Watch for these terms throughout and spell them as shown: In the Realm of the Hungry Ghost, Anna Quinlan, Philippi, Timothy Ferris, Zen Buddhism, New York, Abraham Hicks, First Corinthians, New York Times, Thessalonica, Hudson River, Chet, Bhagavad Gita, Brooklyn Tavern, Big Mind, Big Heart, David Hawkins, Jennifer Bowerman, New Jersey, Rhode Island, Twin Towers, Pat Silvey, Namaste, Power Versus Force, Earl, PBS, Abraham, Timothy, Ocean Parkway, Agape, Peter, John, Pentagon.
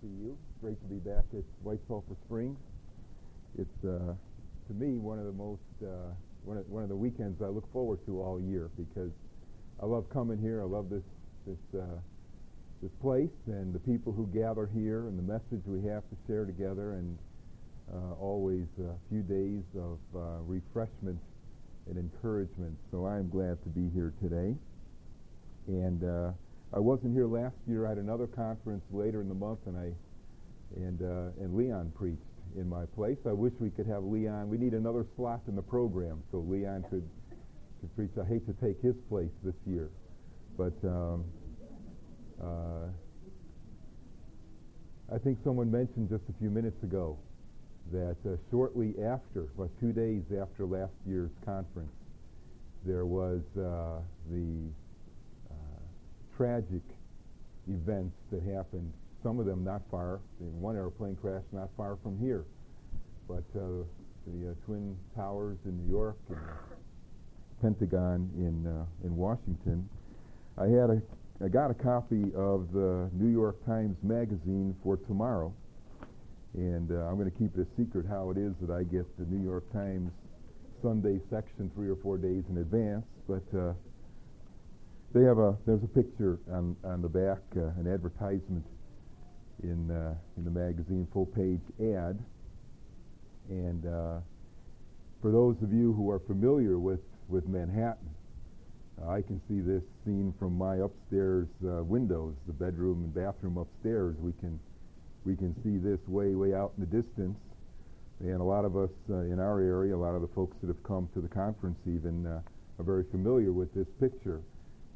see you. It's great to be back at White Sulphur Springs. It's to me one of the weekends I look forward to all year because I love coming here. I love this place and the people who gather here and the message we have to share together, and always a few days of refreshment and encouragement. So I am glad to be here today. And I wasn't here last year. I had another conference later in the month, and Leon preached in my place. I wish we could have Leon. We need another slot in the program so Leon could preach. I hate to take his place this year, but I think someone mentioned just a few minutes ago that shortly after, about 2 days after last year's conference, there was the tragic events that happened, some of them not far. One airplane crash not far from here, but the Twin Towers in New York and Pentagon in Washington. I got a copy of the New York Times magazine for tomorrow, and I'm going to keep it a secret how it is that I get the New York Times Sunday section 3 or 4 days in advance, but they have there's a picture on the back, an advertisement in the magazine, full page ad, and for those of you who are familiar with Manhattan, I can see this scene from my upstairs windows, the bedroom and bathroom upstairs. We can see this way out in the distance, and a lot of us in our area, a lot of the folks that have come to the conference even are very familiar with this picture.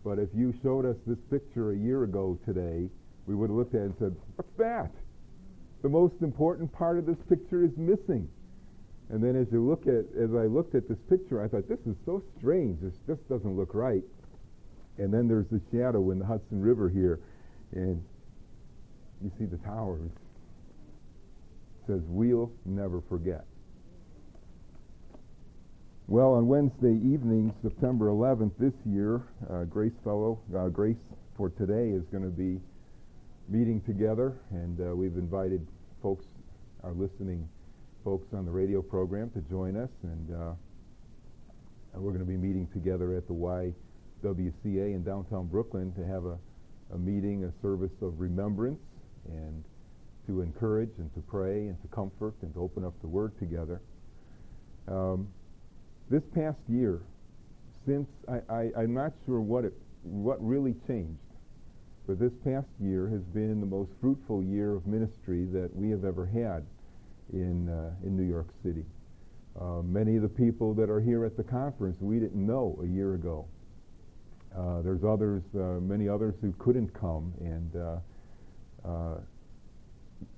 But if you showed us this picture a year ago today, we would have looked at it and said, "What's that? The most important part of this picture is missing." And then as I looked at this picture, I thought, this is so strange. This just doesn't look right. And then there's the shadow in the Hudson River here, and you see the towers. It says, "We'll never forget." Well, on Wednesday evening, September 11th this year, Grace for Today is going to be meeting together, and we've invited folks, our listening folks on the radio program, to join us, and we're going to be meeting together at the YWCA in downtown Brooklyn to have a meeting, a service of remembrance, and to encourage and to pray and to comfort and to open up the Word together. This past year, since I'm not sure what really changed, but this past year has been the most fruitful year of ministry that we have ever had in New York City. Many of the people that are here at the conference we didn't know a year ago. There's others, many others who couldn't come, and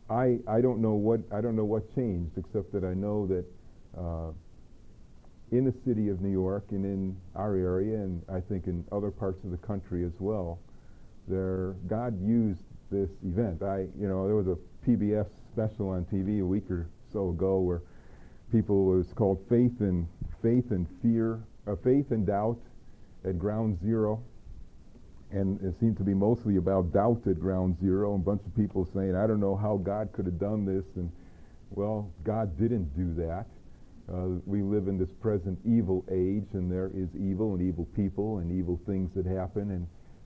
I don't know what changed, except that I know that. In the city of New York and in our area, and I think in other parts of the country as well, God used this event. There was a PBS special on TV a week or so ago where it was called Faith and Doubt at Ground Zero, and it seemed to be mostly about doubt at Ground Zero, and a bunch of people saying, "I don't know how God could have done this," and well, God didn't do that. We live in this present evil age, and there is evil and evil people and evil things that happen,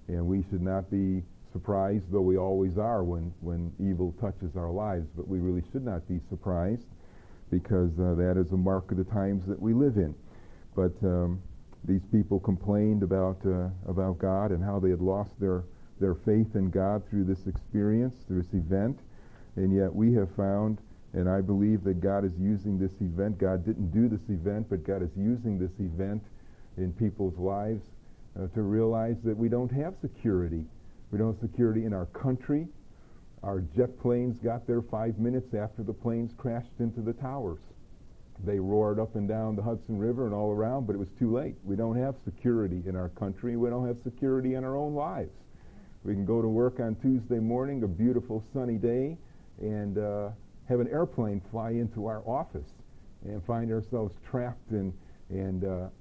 and we should not be surprised, though we always are when evil touches our lives, but we really should not be surprised because that is a mark of the times that we live in. But these people complained about God and how they had lost their faith in God through this experience, through this event, and yet we have found, and I believe that God is using this event. God didn't do this event, but God is using this event in people's lives to realize that we don't have security. We don't have security in our country. Our jet planes got there 5 minutes after the planes crashed into the towers. They roared up and down the Hudson River and all around, but it was too late. We don't have security in our country. We don't have security in our own lives. We can go to work on Tuesday morning, a beautiful sunny day, and have an airplane fly into our office and find ourselves trapped and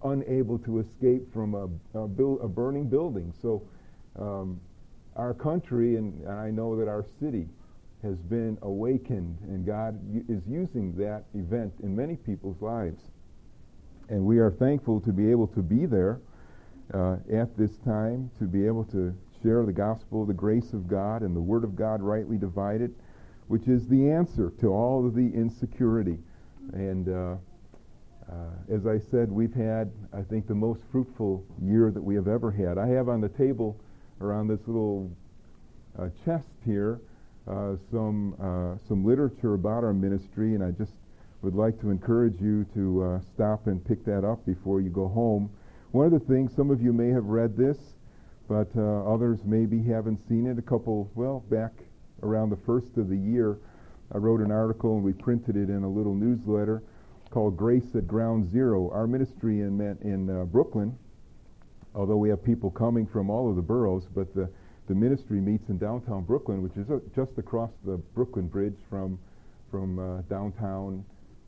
unable to escape from a burning building. So our country, and I know that our city, has been awakened, and God is using that event in many people's lives. And we are thankful to be able to be there at this time, to be able to share the gospel, the grace of God, and the word of God rightly divided, which is the answer to all of the insecurity. And as I said, we've had, I think, the most fruitful year that we have ever had. I have on the table around this little chest here some literature about our ministry, and I just would like to encourage you to stop and pick that up before you go home. One of the things, some of you may have read this, but others maybe haven't seen it. A couple, well, back around the first of the year, I wrote an article and we printed it in a little newsletter called Grace at Ground Zero. Our ministry in Brooklyn, although we have people coming from all of the boroughs, but the ministry meets in downtown Brooklyn, which is just across the Brooklyn Bridge from downtown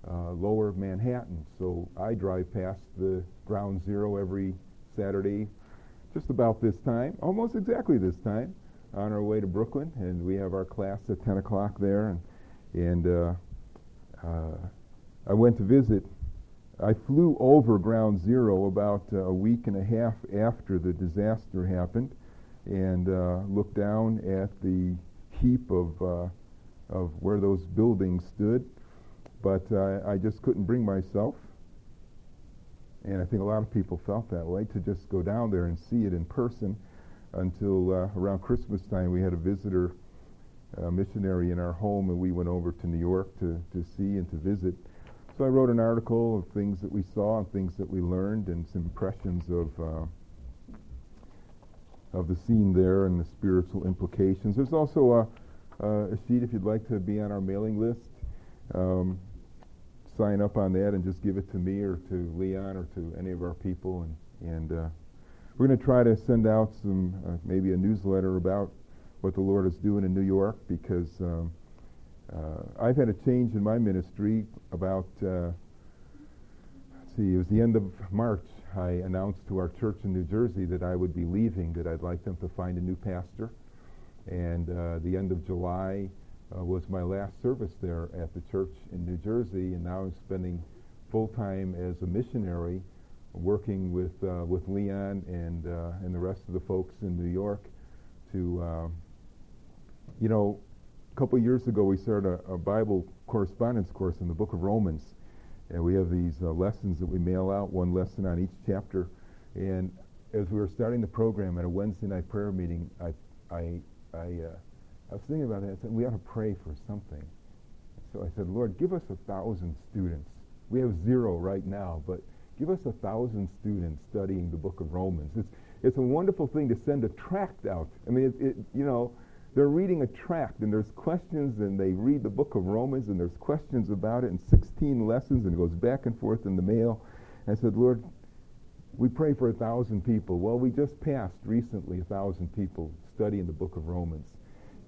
lower Manhattan. So I drive past the Ground Zero every Saturday, just about this time, almost exactly this time, on our way to Brooklyn, and we have our class at 10 o'clock there, and I went to visit. I flew over Ground Zero about a week and a half after the disaster happened, and looked down at the heap of where those buildings stood, but I just couldn't bring myself, and I think a lot of people felt that way, to just go down there and see it in person until around Christmas time. We had a visitor, a missionary in our home, and we went over to New York to see and to visit. So I wrote an article of things that we saw and things that we learned and some impressions of the scene there and the spiritual implications. There's also a sheet if you'd like to be on our mailing list. Sign up on that and just give it to me or to Leon or to any of our people, and we're going to try to send out some, maybe a newsletter about what the Lord is doing in New York, because I've had a change in my ministry about, it was the end of March. I announced to our church in New Jersey that I would be leaving, that I'd like them to find a new pastor. And the end of July was my last service there at the church in New Jersey, and now I'm spending full time as a missionary, working with Leon and the rest of the folks in New York to, a couple years ago we started a Bible correspondence course in the book of Romans, and we have these lessons that we mail out, one lesson on each chapter. And as we were starting the program at a Wednesday night prayer meeting, I was thinking about that. I said, we ought to pray for something. So I said, Lord, give us 1,000 students. We have 0 right now, but give us 1,000 students studying the book of Romans. It's a wonderful thing to send a tract out. I mean, they're reading a tract, and there's questions, and they read the book of Romans, and there's questions about it, and 16 lessons, and it goes back and forth in the mail. And I said, Lord, we pray for 1,000 people. Well, we just passed recently 1,000 people studying the book of Romans.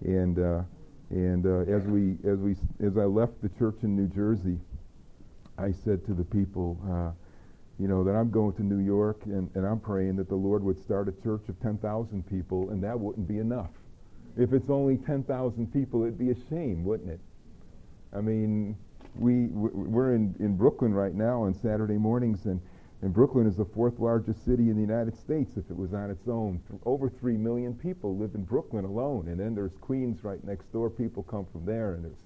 And as I left the church in New Jersey, I said to the people, that I'm going to New York, and I'm praying that the Lord would start a church of 10,000 people, and that wouldn't be enough. If it's only 10,000 people, it'd be a shame, wouldn't it? I mean, we're in Brooklyn right now on Saturday mornings, and Brooklyn is the 4th largest city in the United States if it was on its own. Over 3 million people live in Brooklyn alone, and then there's Queens right next door. People come from there, and there's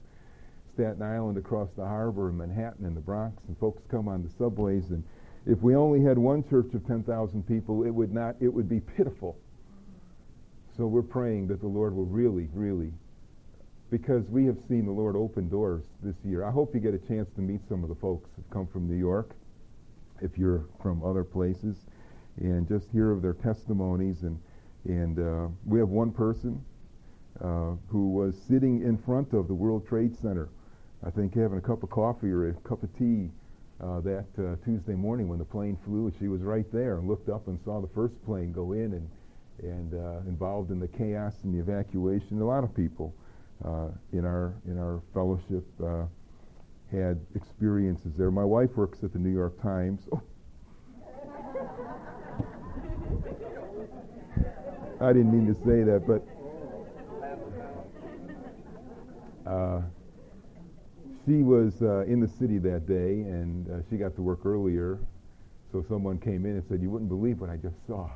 Staten Island across the harbor, and Manhattan and the Bronx, and folks come on the subways, and if we only had one church of 10,000 people, it would be pitiful. So we're praying that the Lord will really, really, because we have seen the Lord open doors this year. I hope you get a chance to meet some of the folks that come from New York, if you're from other places, and just hear of their testimonies. And we have one person who was sitting in front of the World Trade Center, I think having a cup of coffee or a cup of tea, that Tuesday morning when the plane flew, and she was right there and looked up and saw the first plane go in, and involved in the chaos and the evacuation. A lot of people in our fellowship had experiences there. My wife works at the New York Times. Oh. I didn't mean to say that, but She was in the city that day, and she got to work earlier. So someone came in and said, "You wouldn't believe what I just saw.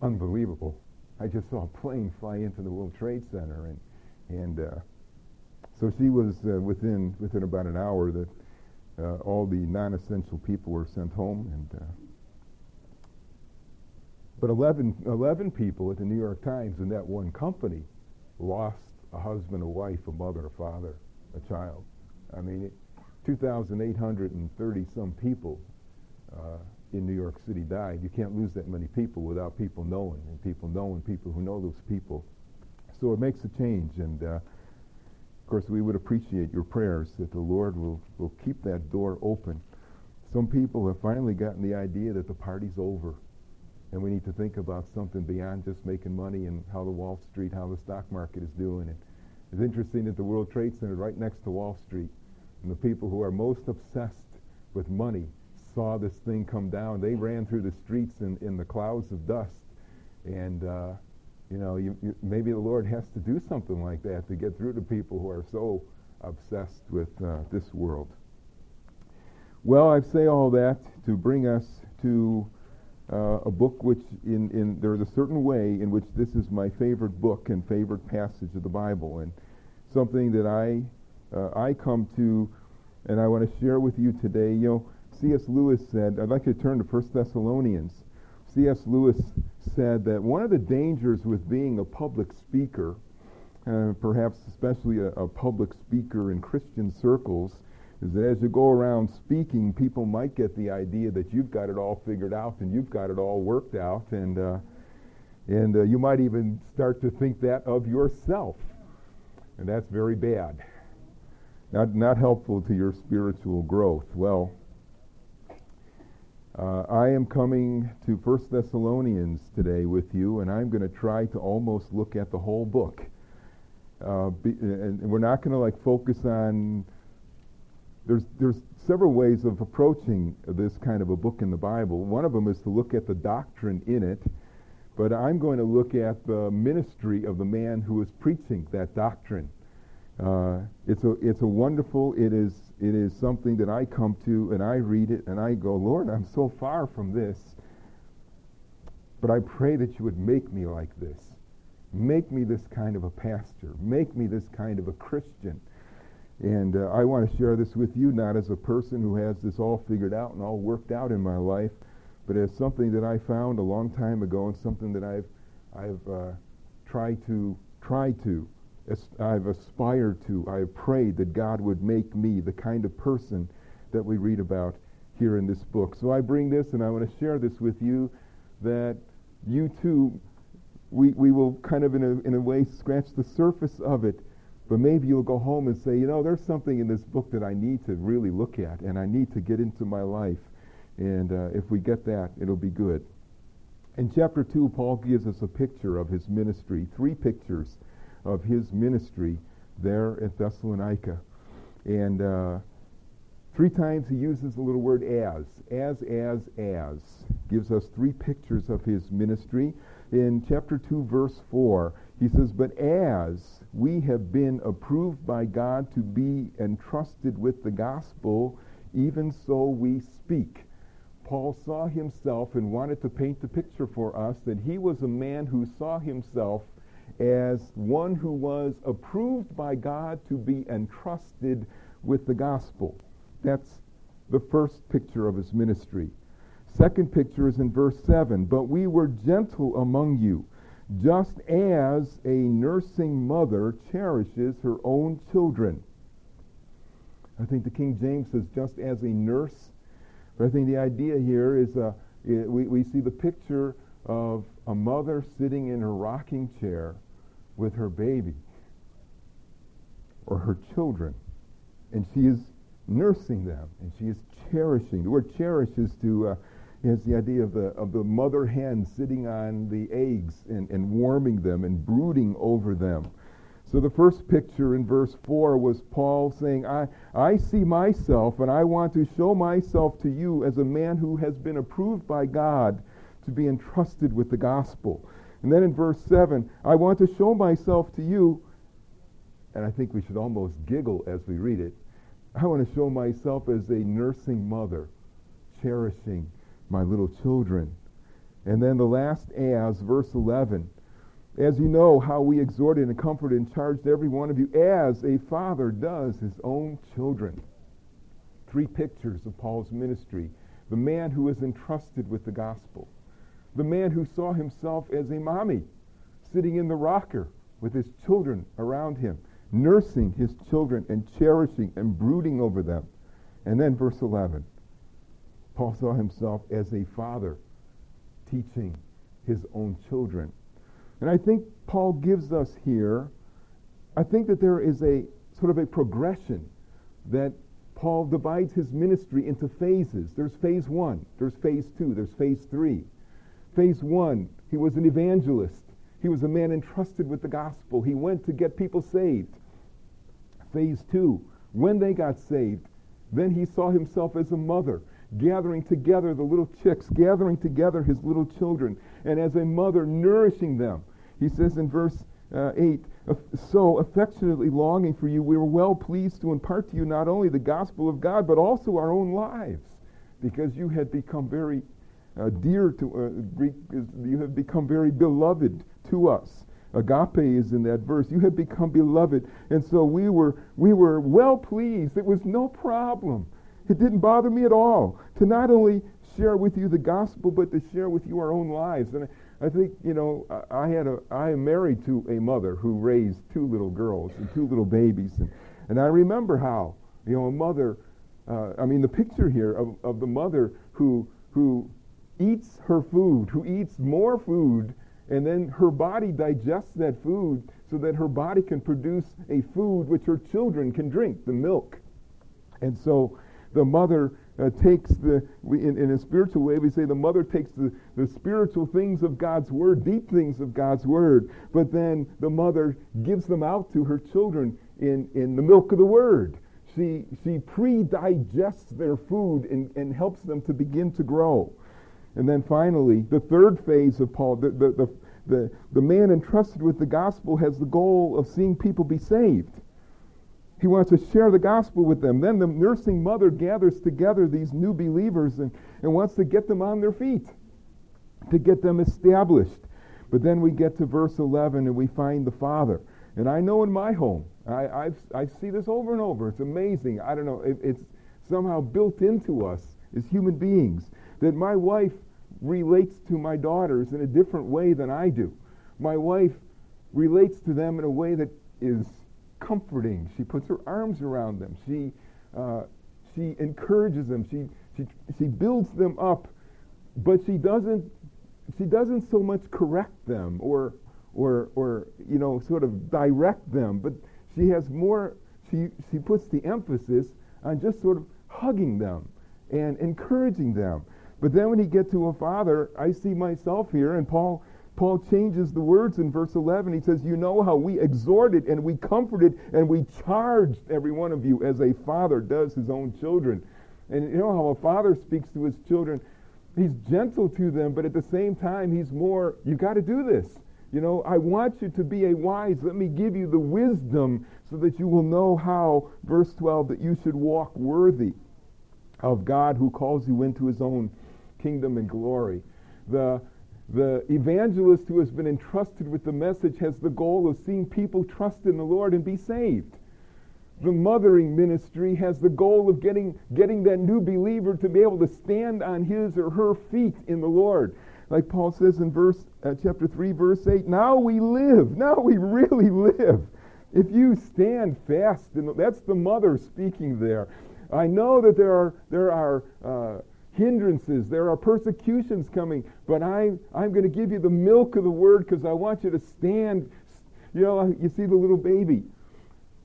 Unbelievable. I just saw a plane fly into the World Trade Center." So she was within about an hour that all the non-essential people were sent home. But 11 people at the New York Times in that one company lost a husband, a wife, a mother, a father, a child. I mean, 2,830-some people in New York City died. You can't lose that many people without people knowing, and people knowing people who know those people. So it makes a change, and of course we would appreciate your prayers that the Lord will keep that door open. Some people have finally gotten the idea that the party's over, and we need to think about something beyond just making money and how the stock market is doing. And it's interesting that the World Trade Center right next to Wall Street, and the people who are most obsessed with money saw this thing come down. They ran through the streets in the clouds of dust. And, maybe the Lord has to do something like that to get through to people who are so obsessed with this world. Well, I say all that to bring us to a book which, there's a certain way in which this is my favorite book and favorite passage of the Bible, and something that I come to and I want to share with you today. C.S. Lewis said, I'd like you to turn to First Thessalonians. C.S. Lewis said that one of the dangers with being a public speaker, perhaps especially a public speaker in Christian circles, is that as you go around speaking, people might get the idea that you've got it all figured out and you've got it all worked out, and you might even start to think that of yourself. And that's very bad. Not helpful to your spiritual growth. Well, I am coming to 1 Thessalonians today with you, and I'm going to try to almost look at the whole book. And we're not going to focus on... There's several ways of approaching this kind of a book in the Bible. One of them is to look at the doctrine in it, but I'm going to look at the ministry of the man who is preaching that doctrine. It's a wonderful, it is something that I come to and I read it and I go, "Lord, I'm so far from this, but I pray that you would make me like this. Make me this kind of a pastor. Make me this kind of a Christian." And I want to share this with you, not as a person who has this all figured out and all worked out in my life, but as something that I found a long time ago and something that I've tried to. I've aspired to, I have prayed that God would make me the kind of person that we read about here in this book. So I bring this and I want to share this with you, that you too, we will kind of in a way scratch the surface of it, but maybe you'll go home and say, there's something in this book that I need to really look at and I need to get into my life. And if we get that, it'll be good. In chapter 2, Paul gives us a picture of his ministry, three pictures of his ministry there at Thessalonica. And three times he uses the little word as. Gives us three pictures of his ministry. In chapter 2, verse 4, he says, "But as we have been approved by God to be entrusted with the gospel, even so we speak." Paul saw himself and wanted to paint the picture for us that he was a man who saw himself as one who was approved by God to be entrusted with the gospel. That's the first picture of his ministry. Second picture is in verse 7. "But we were gentle among you, just as a nursing mother cherishes her own children." I think the King James says "just as a nurse," but I think the idea here is we see the picture of a mother sitting in her rocking chair with her baby or her children, and she is nursing them and she is cherishing. The word "cherish" has the idea of the mother hen sitting on the eggs and warming them and brooding over them. So the first picture in verse 4 was Paul saying, I see myself and I want to show myself to you as a man who has been approved by God to be entrusted with the gospel. And then in verse 7, "I want to show myself to you," and I think we should almost giggle as we read it, I want to show myself as a nursing mother, cherishing my little children. And then the last as, verse 11. As you know how we exhorted and comforted and charged every one of you as a father does his own children. Three pictures of Paul's ministry. The man who is entrusted with the gospel. The man who saw himself as a mommy, sitting in the rocker with his children around him, nursing his children and cherishing and brooding over them. And then verse 11, Paul saw himself as a father teaching his own children. And I think Paul gives us here, I think that there is a sort of a progression that Paul divides his ministry into phases. There's phase one, there's phase two, there's phase three. Phase one, he was an evangelist. He was a man entrusted with the gospel. He went to get people saved. Phase two, when they got saved, then he saw himself as a mother, gathering together the little chicks, gathering together his little children, and as a mother nourishing them. He says in verse 8, so affectionately longing for you, we were well pleased to impart to you not only the gospel of God, but also our own lives, because you had become very you have become very beloved to us. Agape is in that verse. You have become beloved, and so we were well pleased. It was no problem. It didn't bother me at all to not only share with you the gospel, but to share with you our own lives. And I think, you know, I am married to a mother who raised two little girls and two little babies, and I remember how, you know, a mother. I mean, the picture here of the mother who eats her food, who eats more food, and then her body digests that food so that her body can produce a food which her children can drink, the milk. And so the mother in a spiritual way, we say the mother takes the spiritual things of God's word, deep things of God's word, but then the mother gives them out to her children in the milk of the word. She pre-digests their food and helps them to begin to grow. And then finally, the third phase of Paul, the man entrusted with the gospel has the goal of seeing people be saved. He wants to share the gospel with them. Then the nursing mother gathers together these new believers and wants to get them on their feet, to get them established. But then we get to verse 11 and we find the father. And I know in my home, I see this over and over. It's amazing. I don't know. It's somehow built into us as human beings, that my wife relates to my daughters in a different way than I do. My wife relates to them in a way that is comforting. She puts her arms around them. She encourages them. She builds them up, but she doesn't so much correct them or you know, sort of direct them. But she has more. She puts the emphasis on just sort of hugging them and encouraging them. But then when you get to a father, I see myself here, and Paul changes the words in verse 11. He says, you know how we exhorted and we comforted and we charged every one of you as a father does his own children. And you know how a father speaks to his children. He's gentle to them, but at the same time, he's more, you got to do this. You know, I want you to be a wise. Let me give you the wisdom so that you will know how, verse 12, that you should walk worthy of God who calls you into his own kingdom and glory. The evangelist who has been entrusted with the message has the goal of seeing people trust in the Lord and be saved. The mothering ministry has the goal of getting that new believer to be able to stand on his or her feet in the Lord. Like Paul says in chapter 3, verse 8, now we live. Now we really live. If you stand fast, that's the mother speaking there. I know that there are hindrances, there are persecutions coming, but I'm going to give you the milk of the word because I want you to stand. You know, you see the little baby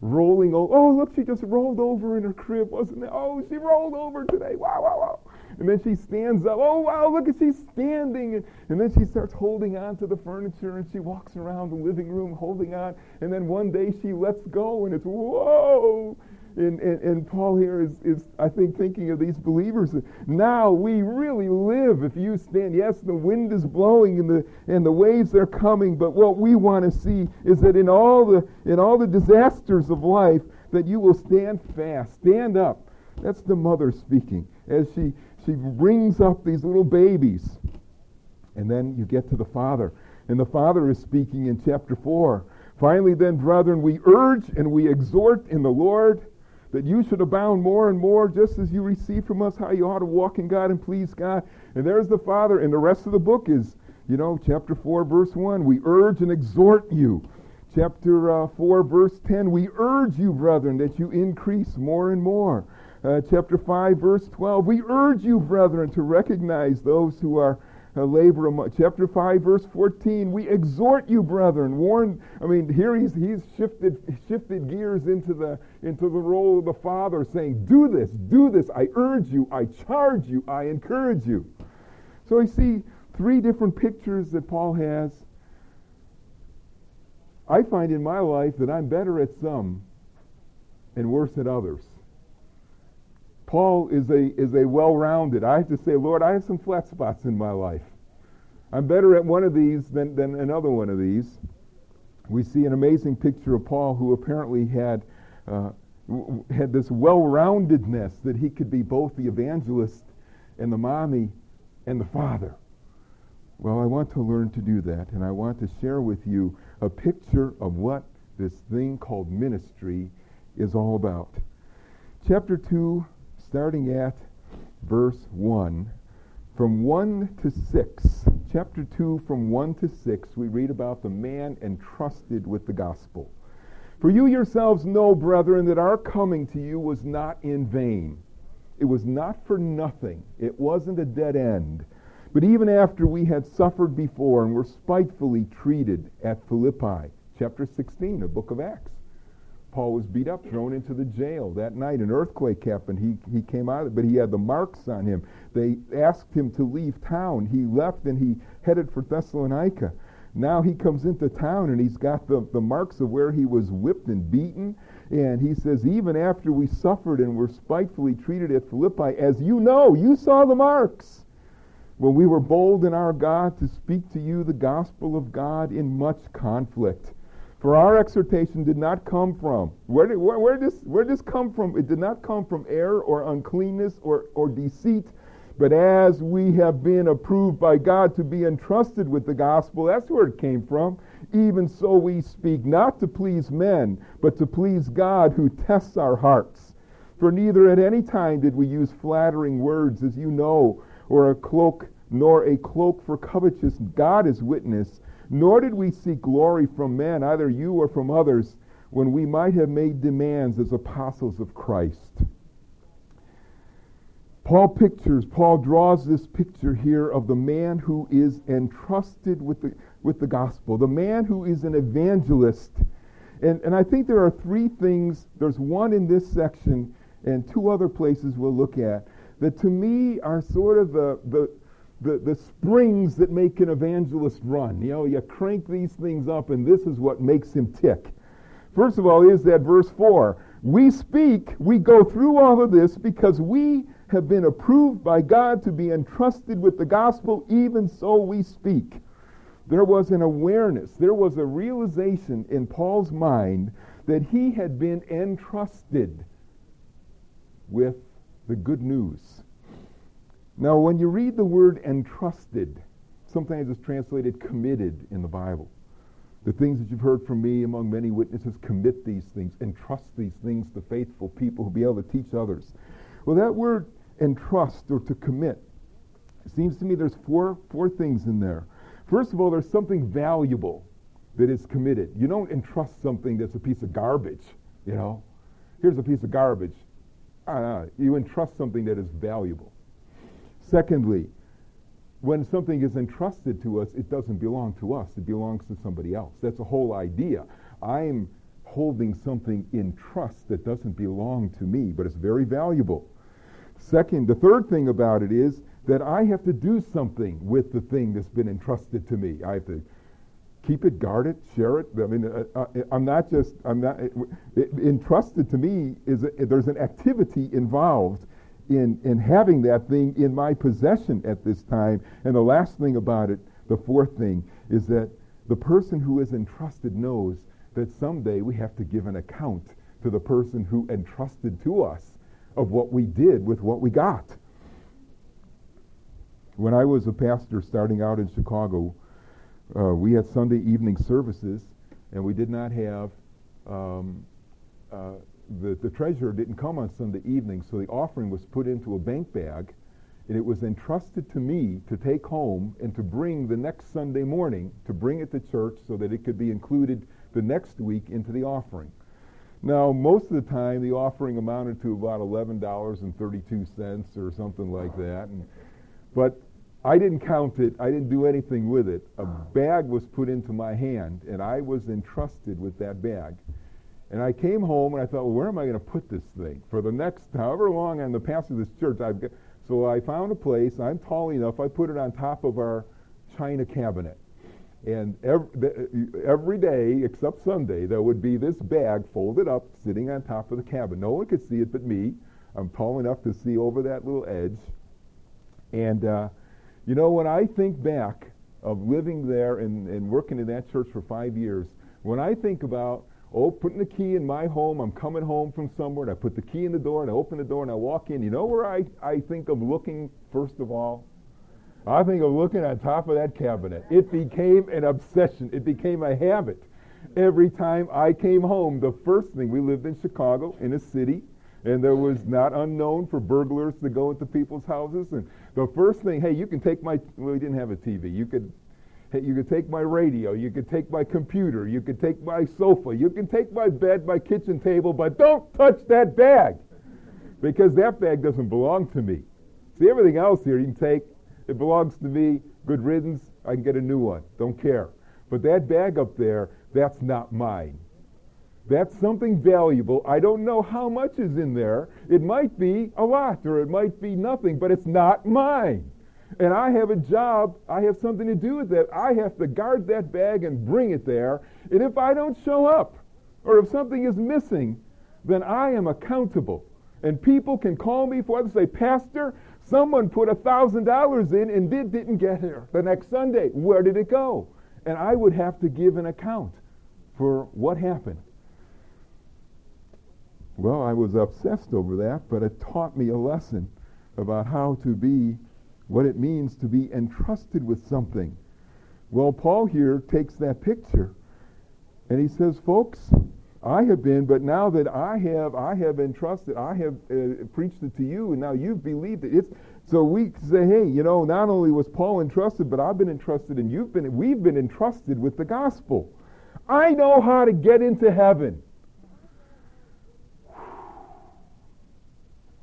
rolling over. Oh, look, she just rolled over in her crib, wasn't it? Oh, she rolled over today. Wow, wow, wow. And then she stands up. Oh, wow, look, she's standing. And then she starts holding on to the furniture, and she walks around the living room holding on. And then one day she lets go, and it's, whoa. And Paul here is, I think, thinking of these believers. Now we really live if you stand. Yes, the wind is blowing and the waves are coming, but what we want to see is that in all the disasters of life, that you will stand fast. Stand up. That's the mother speaking as she brings up these little babies. And then you get to the father. And the father is speaking in chapter 4. Finally then, brethren, we urge and we exhort in the Lord that you should abound more and more, just as you receive from us how you ought to walk in God and please God. And there's the father. And the rest of the book is, you know, chapter 4, verse 1, we urge and exhort you. Chapter 4, verse 10, we urge you, brethren, that you increase more and more. Chapter 5, verse 12, we urge you, brethren, to recognize those who are labor among. Chapter 5, verse 14, we exhort you, brethren, warn. I mean, here he's shifted gears into the role of the father, saying, do this, I urge you, I charge you, I encourage you. So you see three different pictures that Paul has. I find in my life that I'm better at some and worse at others. Paul is a well-rounded. I have to say, Lord, I have some flat spots in my life. I'm better at one of these than another one of these. We see an amazing picture of Paul, who apparently had this well-roundedness that he could be both the evangelist and the mommy and the father. Well, I want to learn to do that, and I want to share with you a picture of what this thing called ministry is all about. Chapter 2, starting at verse 1, from 1 to 6, chapter 2, from 1 to 6, we read about the man entrusted with the gospel. For you yourselves know, brethren, that our coming to you was not in vain. It was not for nothing. It wasn't a dead end. But even after we had suffered before and were spitefully treated at Philippi, chapter 16, the book of Acts. Paul was beat up, thrown into the jail. That night an earthquake happened. He came out of it, but he had the marks on him. They asked him to leave town. He left and he headed for Thessalonica. Now he comes into town and he's got the marks of where he was whipped and beaten. And he says, even after we suffered and were spitefully treated at Philippi, as you know, you saw the marks. When we were bold in our God to speak to you the gospel of God in much conflict. For our exhortation did not come from, where did this come from? It did not come from error or uncleanness or deceit, but as we have been approved by God to be entrusted with the gospel, that's where it came from. Even so we speak not to please men, but to please God who tests our hearts. For neither at any time did we use flattering words, as you know, or a cloak, nor a cloak for covetousness. God is witness. Nor did we seek glory from men, either you or from others, when we might have made demands as apostles of Christ. Paul draws this picture here of the man who is entrusted with the gospel, the man who is an evangelist. And I think there are three things. There's one in this section and two other places we'll look at that to me are sort of the springs that make an evangelist run. You know, you crank these things up and this is what makes him tick. First of all is that verse 4. We go through all of this because we have been approved by God to be entrusted with the gospel, even so we speak. There was an awareness, there was a realization in Paul's mind that he had been entrusted with the good news. Now, when you read the word entrusted, sometimes it's translated committed in the Bible. The things that you've heard from me among many witnesses, commit these things, entrust these things to faithful people who will be able to teach others. Well, that word entrust or to commit, it seems to me there's four things in there. First of all, there's something valuable that is committed. You don't entrust something that's a piece of garbage, you know. Here's a piece of garbage. You entrust something that is valuable. Secondly, when something is entrusted to us, it doesn't belong to us. It belongs to somebody else. That's the whole idea. I'm holding something in trust that doesn't belong to me, but it's very valuable. Second, the third thing about it is that I have to do something with the thing that's been entrusted to me. I have to keep it, guard it, share it. I mean, entrusted to me there's an activity involved in having that thing in my possession at this time. And the last thing about it, the fourth thing, is that the person who is entrusted knows that someday we have to give an account to the person who entrusted to us of what we did with what we got. When I was a pastor starting out in Chicago, we had Sunday evening services, and we did not have, the treasurer didn't come on Sunday evening, so the offering was put into a bank bag, and it was entrusted to me to take home and to bring the next Sunday morning, to bring it to church so that it could be included the next week into the offering. Now, most of the time, the offering amounted to about $11.32 or something like that, but I didn't count it. I didn't do anything with it. A bag was put into my hand, and I was entrusted with that bag. And I came home, and I thought, well, where am I going to put this thing? For the next however long I'm the pastor of this church, so I found a place. I'm tall enough. I put it on top of our china cabinet. And every day, except Sunday, there would be this bag folded up, sitting on top of the cabinet. No one could see it but me. I'm tall enough to see over that little edge. And, you know, when I think back of living there and working in that church for 5 years, when I think about, putting the key in my home, I'm coming home from somewhere, and I put the key in the door, and I open the door, and I walk in, you know where I think of looking, first of all? I think of looking on top of that cabinet. It became an obsession. It became a habit. Every time I came home, the first thing, we lived in Chicago, in a city, and there was not unknown for burglars to go into people's houses, and the first thing, hey, you can take my, well, we didn't have a TV, you could take my radio, you could take my computer, you could take my sofa, you can take my bed, my kitchen table, but don't touch that bag, because that bag doesn't belong to me. See, everything else here you can take, it belongs to me, good riddance, I can get a new one, don't care. But that bag up there, that's not mine. That's something valuable. I don't know how much is in there. It might be a lot, or it might be nothing, but it's not mine. And I have a job. I have something to do with that. I have to guard that bag and bring it there. And if I don't show up, or if something is missing, then I am accountable. And people can call me for it and say, Pastor, someone put $1,000 in and didn't get here the next Sunday. Where did it go? And I would have to give an account for what happened. Well, I was obsessed over that, but it taught me a lesson about how to be, what it means to be entrusted with something. Well, Paul here takes that picture, and he says, folks, I have been, but now that I have entrusted, I have preached it to you, and now you've believed it. So we say, hey, you know, not only was Paul entrusted, but I've been entrusted, and we've been entrusted with the gospel. I know how to get into heaven.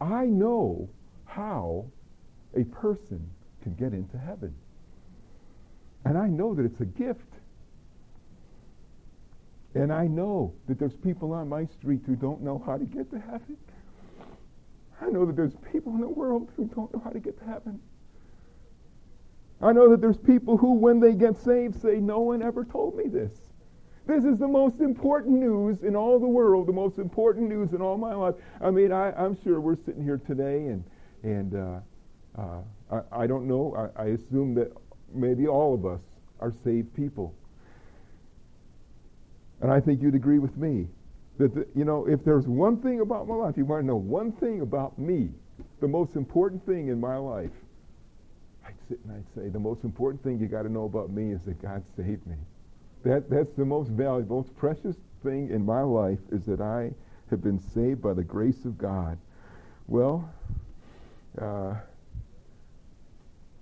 I know how a person can get into heaven. And I know that it's a gift. And I know that there's people on my street who don't know how to get to heaven. I know that there's people in the world who don't know how to get to heaven. I know that there's people who, when they get saved, say, no one ever told me this. This is the most important news in all the world, the most important news in all my life. I mean, I'm sure we're sitting here today, and I don't know. I assume that maybe all of us are saved people. And I think you'd agree with me that, you know, if there's one thing about my life, you want to know one thing about me, the most important thing in my life, I'd sit and I'd say, the most important thing you got to know about me is that God saved me. That's the most valuable, most precious thing in my life is that I have been saved by the grace of God. Well,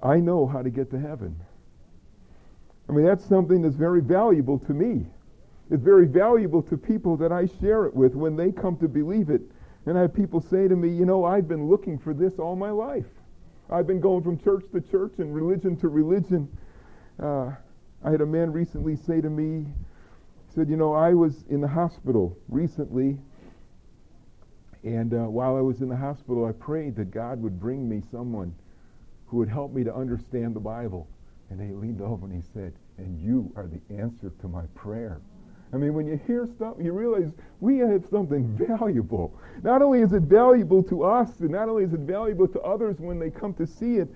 I know how to get to heaven. I mean, that's something that's very valuable to me. It's very valuable to people that I share it with when they come to believe it. And I have people say to me, you know, I've been looking for this all my life. I've been going from church to church and religion to religion. I had a man recently say to me, he said, you know, I was in the hospital recently, and while I was in the hospital, I prayed that God would bring me someone who would help me to understand the Bible. And he leaned over and he said, and you are the answer to my prayer. I mean, when you hear stuff, you realize we have something valuable. Not only is it valuable to us, and not only is it valuable to others when they come to see it,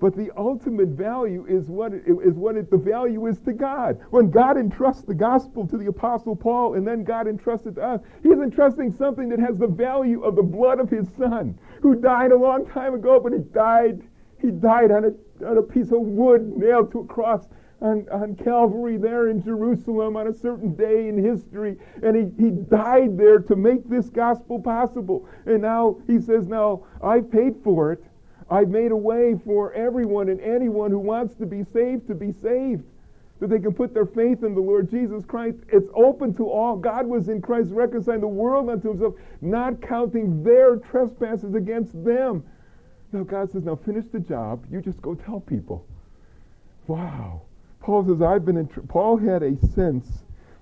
But the ultimate value is what the value is to God. When God entrusts the gospel to the Apostle Paul and then God entrusts it to us, he's entrusting something that has the value of the blood of his son, who died a long time ago, but he died on a piece of wood nailed to a cross on Calvary there in Jerusalem on a certain day in history. And he died there to make this gospel possible. And now he says, now I've paid for it. I've made a way for everyone and anyone who wants to be saved, that they can put their faith in the Lord Jesus Christ. It's open to all. God was in Christ reconciling the world unto himself, not counting their trespasses against them. Now God says, now finish the job. You just go tell people. Wow. Paul says, Paul had a sense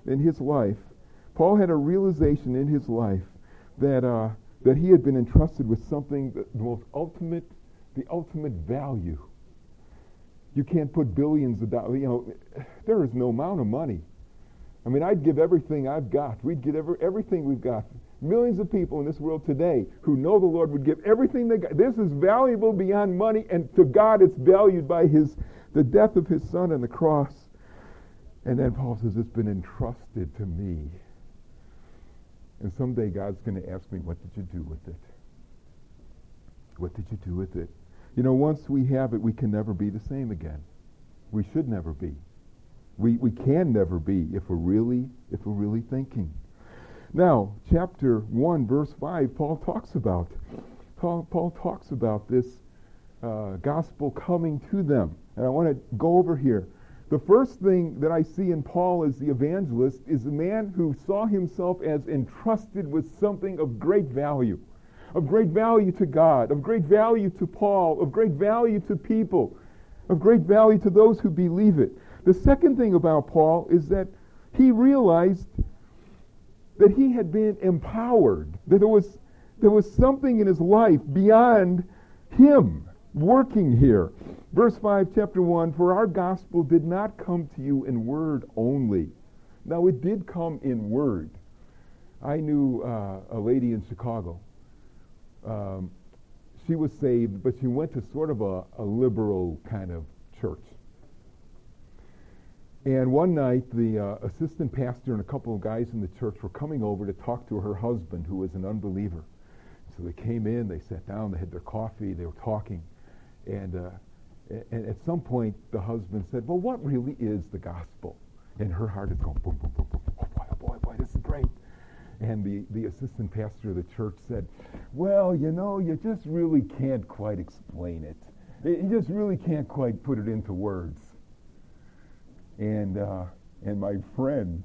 in his life. Paul had a realization in his life that he had been entrusted with something, the ultimate value. You can't put billions of dollars, there is no amount of money. I mean, I'd give everything I've got. We'd give everything we've got. Millions of people in this world today who know the Lord would give everything they got. This is valuable beyond money, and to God it's valued by the death of his son on the cross. And then Paul says, it's been entrusted to me. And someday God's going to ask me, what did you do with it? What did you do with it? Once we have it, we can never be the same again. We should never be. We can never be if we're really thinking. Now, chapter 1, verse 5, Paul talks about this gospel coming to them. And I want to go over here. The first thing that I see in Paul as the evangelist is a man who saw himself as entrusted with something of great value to God, of great value to Paul, of great value to people, of great value to those who believe it. The second thing about Paul is that he realized that he had been empowered, that there was something in his life beyond him working here. Verse 5, chapter 1, for our gospel did not come to you in word only. Now, it did come in word. I knew a lady in Chicago. She was saved, but she went to sort of a liberal kind of church. And one night, the assistant pastor and a couple of guys in the church were coming over to talk to her husband, who was an unbeliever. So they came in, they sat down, they had their coffee, they were talking. And at some point, the husband said, well, what really is the gospel? And her heart is going, boom, boom, boom, boom, oh boy, this is great. And the assistant pastor of the church said, well, you just really can't quite explain it. You just really can't quite put it into words. And my friend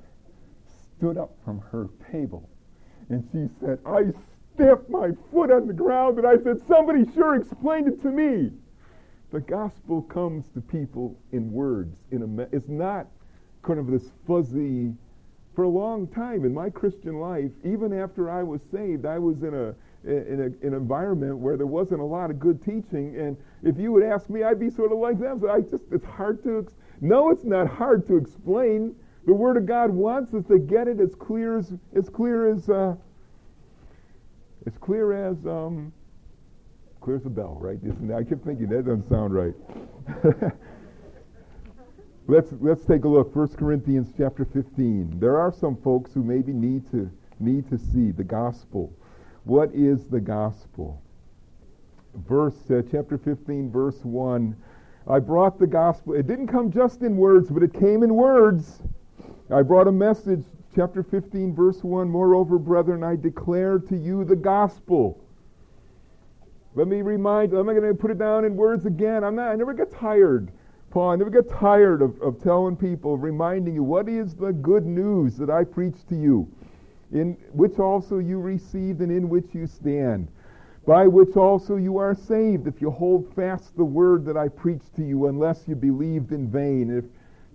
stood up from her table, and she said, I stamped my foot on the ground, and I said, somebody sure explained it to me. The gospel comes to people in words. It's not kind of this fuzzy. For a long time in my Christian life, even after I was saved, I was in an environment where there wasn't a lot of good teaching. And if you would ask me, I'd be sort of like them. So it's hard to. No, it's not hard to explain. The Word of God wants us to get it as clear as a bell, right? I kept thinking that doesn't sound right. Let's take a look. First Corinthians chapter 15. There are some folks who maybe need to see the gospel. What is the gospel? Chapter 15, verse 1. I brought the gospel. It didn't come just in words, but it came in words. I brought a message. Chapter 15, verse 1. Moreover, brethren, I declare to you the gospel. I'm not going to put it down in words again. I never get tired. Paul, I never get tired of telling people, reminding you, what is the good news that I preached to you, in which also you received and in which you stand, by which also you are saved, if you hold fast the word that I preached to you, unless you believed in vain. And if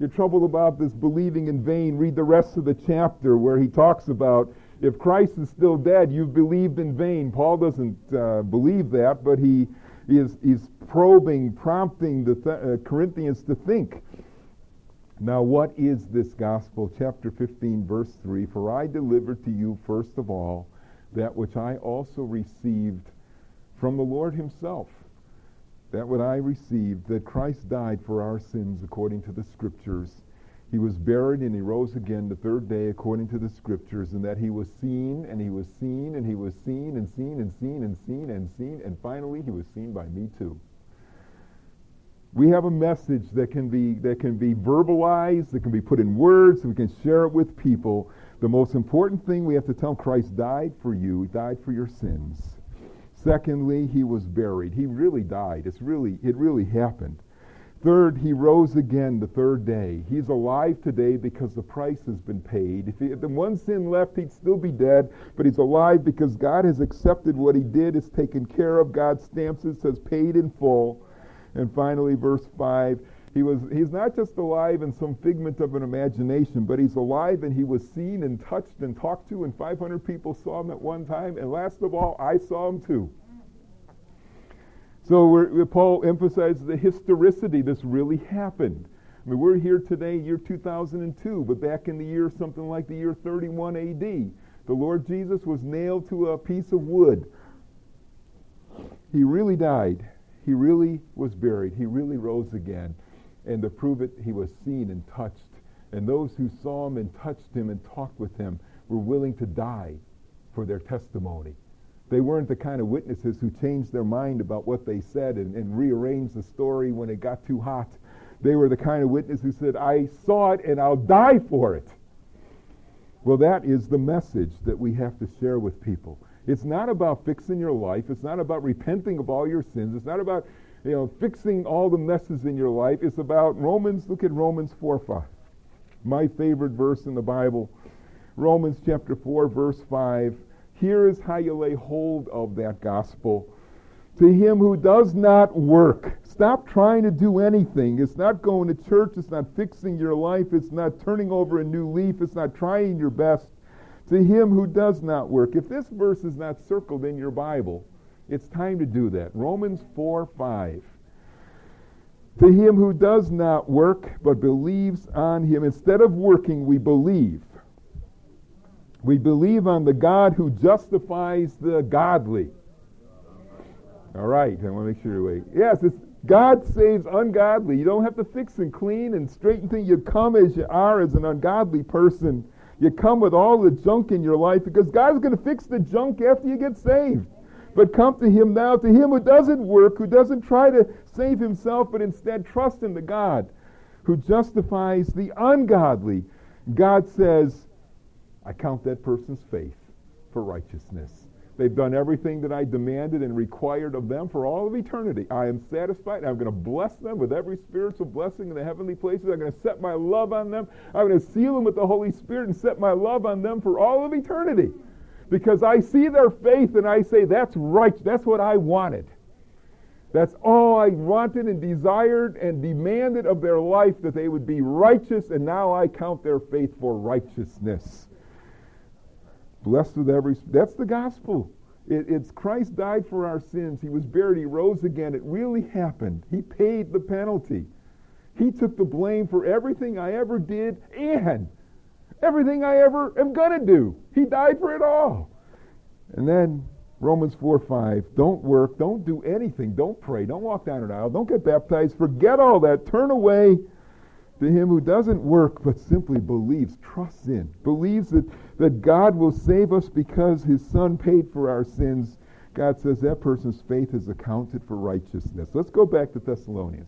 you're troubled about this believing in vain, read the rest of the chapter where he talks about if Christ is still dead, you've believed in vain. Paul doesn't believe that, but he's probing, prompting the Corinthians to think. Now, what is this gospel? Chapter 15, verse 3, for I delivered to you first of all that which I also received from the Lord himself, that what I received, that Christ died for our sins according to the Scriptures. He was buried and he rose again the third day according to the Scriptures, and that he was seen, and he was seen, and he was seen, and seen, and seen, and seen, and seen, and finally he was seen by me too. We have a message that can be verbalized, that can be put in words, we can share it with people. The most important thing we have to tell them, Christ died for you, he died for your sins. Secondly, he was buried. He really died. It really happened. Third, he rose again the third day. He's alive today because the price has been paid. If he had the one sin left, he'd still be dead, but he's alive because God has accepted what he did, is taken care of. God stamps it, says paid in full. And finally, verse 5, he's not just alive in some figment of an imagination, but he's alive and he was seen and touched and talked to, and 500 people saw him at one time, and last of all, I saw him too. So Paul emphasizes the historicity. This really happened. I mean, we're here today, year 2002, but back in the year, something like the year 31 A.D., the Lord Jesus was nailed to a piece of wood. He really died. He really was buried. He really rose again. And to prove it, he was seen and touched. And those who saw him and touched him and talked with him were willing to die for their testimony. They weren't the kind of witnesses who changed their mind about what they said and rearranged the story when it got too hot. They were the kind of witness who said, I saw it and I'll die for it. Well, that is the message that we have to share with people. It's not about fixing your life. It's not about repenting of all your sins. It's not about, fixing all the messes in your life. It's about Romans. Look at Romans 4:5. My favorite verse in the Bible. Romans chapter 4, verse 5. Here is how you lay hold of that gospel. To him who does not work. Stop trying to do anything. It's not going to church. It's not fixing your life. It's not turning over a new leaf. It's not trying your best. To him who does not work. If this verse is not circled in your Bible, it's time to do that. Romans 4:5. To him who does not work, but believes on him. Instead of working, we believe. We believe on the God who justifies the godly. All right, I want to make sure you're awake. Yes, it's God saves ungodly. You don't have to fix and clean and straighten things. You come as you are, as an ungodly person. You come with all the junk in your life because God's going to fix the junk after you get saved. But come to him now, to him who doesn't work, who doesn't try to save himself, but instead trust in the God who justifies the ungodly. God says, I count that person's faith for righteousness. They've done everything that I demanded and required of them for all of eternity. I am satisfied. I'm going to bless them with every spiritual blessing in the heavenly places. I'm going to set my love on them. I'm going to seal them with the Holy Spirit and set my love on them for all of eternity. Because I see their faith and I say, that's right. That's what I wanted. That's all I wanted and desired and demanded of their life, that they would be righteous, and now I count their faith for righteousness. Blessed with every... That's the gospel. It's Christ died for our sins. He was buried. He rose again. It really happened. He paid the penalty. He took the blame for everything I ever did and everything I ever am going to do. He died for it all. And then Romans 4:5. Don't work. Don't do anything. Don't pray. Don't walk down an aisle. Don't get baptized. Forget all that. Turn away. To him who doesn't work but simply believes, trusts in, believes that God will save us because his Son paid for our sins. God says that person's faith is accounted for righteousness. Let's go back to Thessalonians.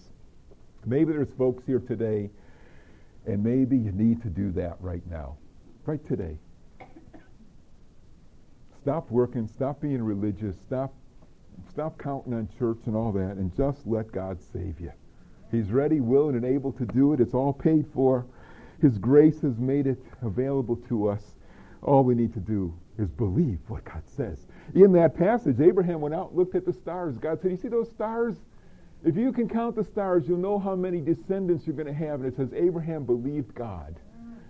Maybe there's folks here today, and maybe you need to do that right now, right today. Stop working, stop being religious, stop counting on church and all that, and just let God save you. He's ready, willing, and able to do it. It's all paid for. His grace has made it available to us. All we need to do is believe what God says. In that passage, Abraham went out and looked at the stars. God said, you see those stars? If you can count the stars, you'll know how many descendants you're going to have. And it says Abraham believed God,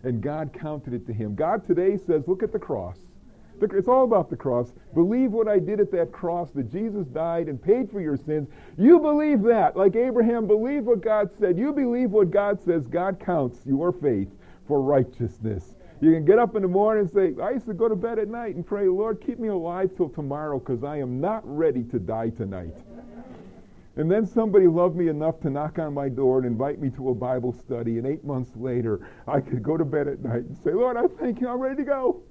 and God counted it to him. God today says, look at the cross. It's all about the cross. Believe what I did at that cross, that Jesus died and paid for your sins. You believe that. Like Abraham, believe what God said. You believe what God says. God counts your faith for righteousness. You can get up in the morning and say, I used to go to bed at night and pray, Lord, keep me alive till tomorrow because I am not ready to die tonight. And then somebody loved me enough to knock on my door and invite me to a Bible study. And 8 months later, I could go to bed at night and say, Lord, I thank you. I'm ready to go.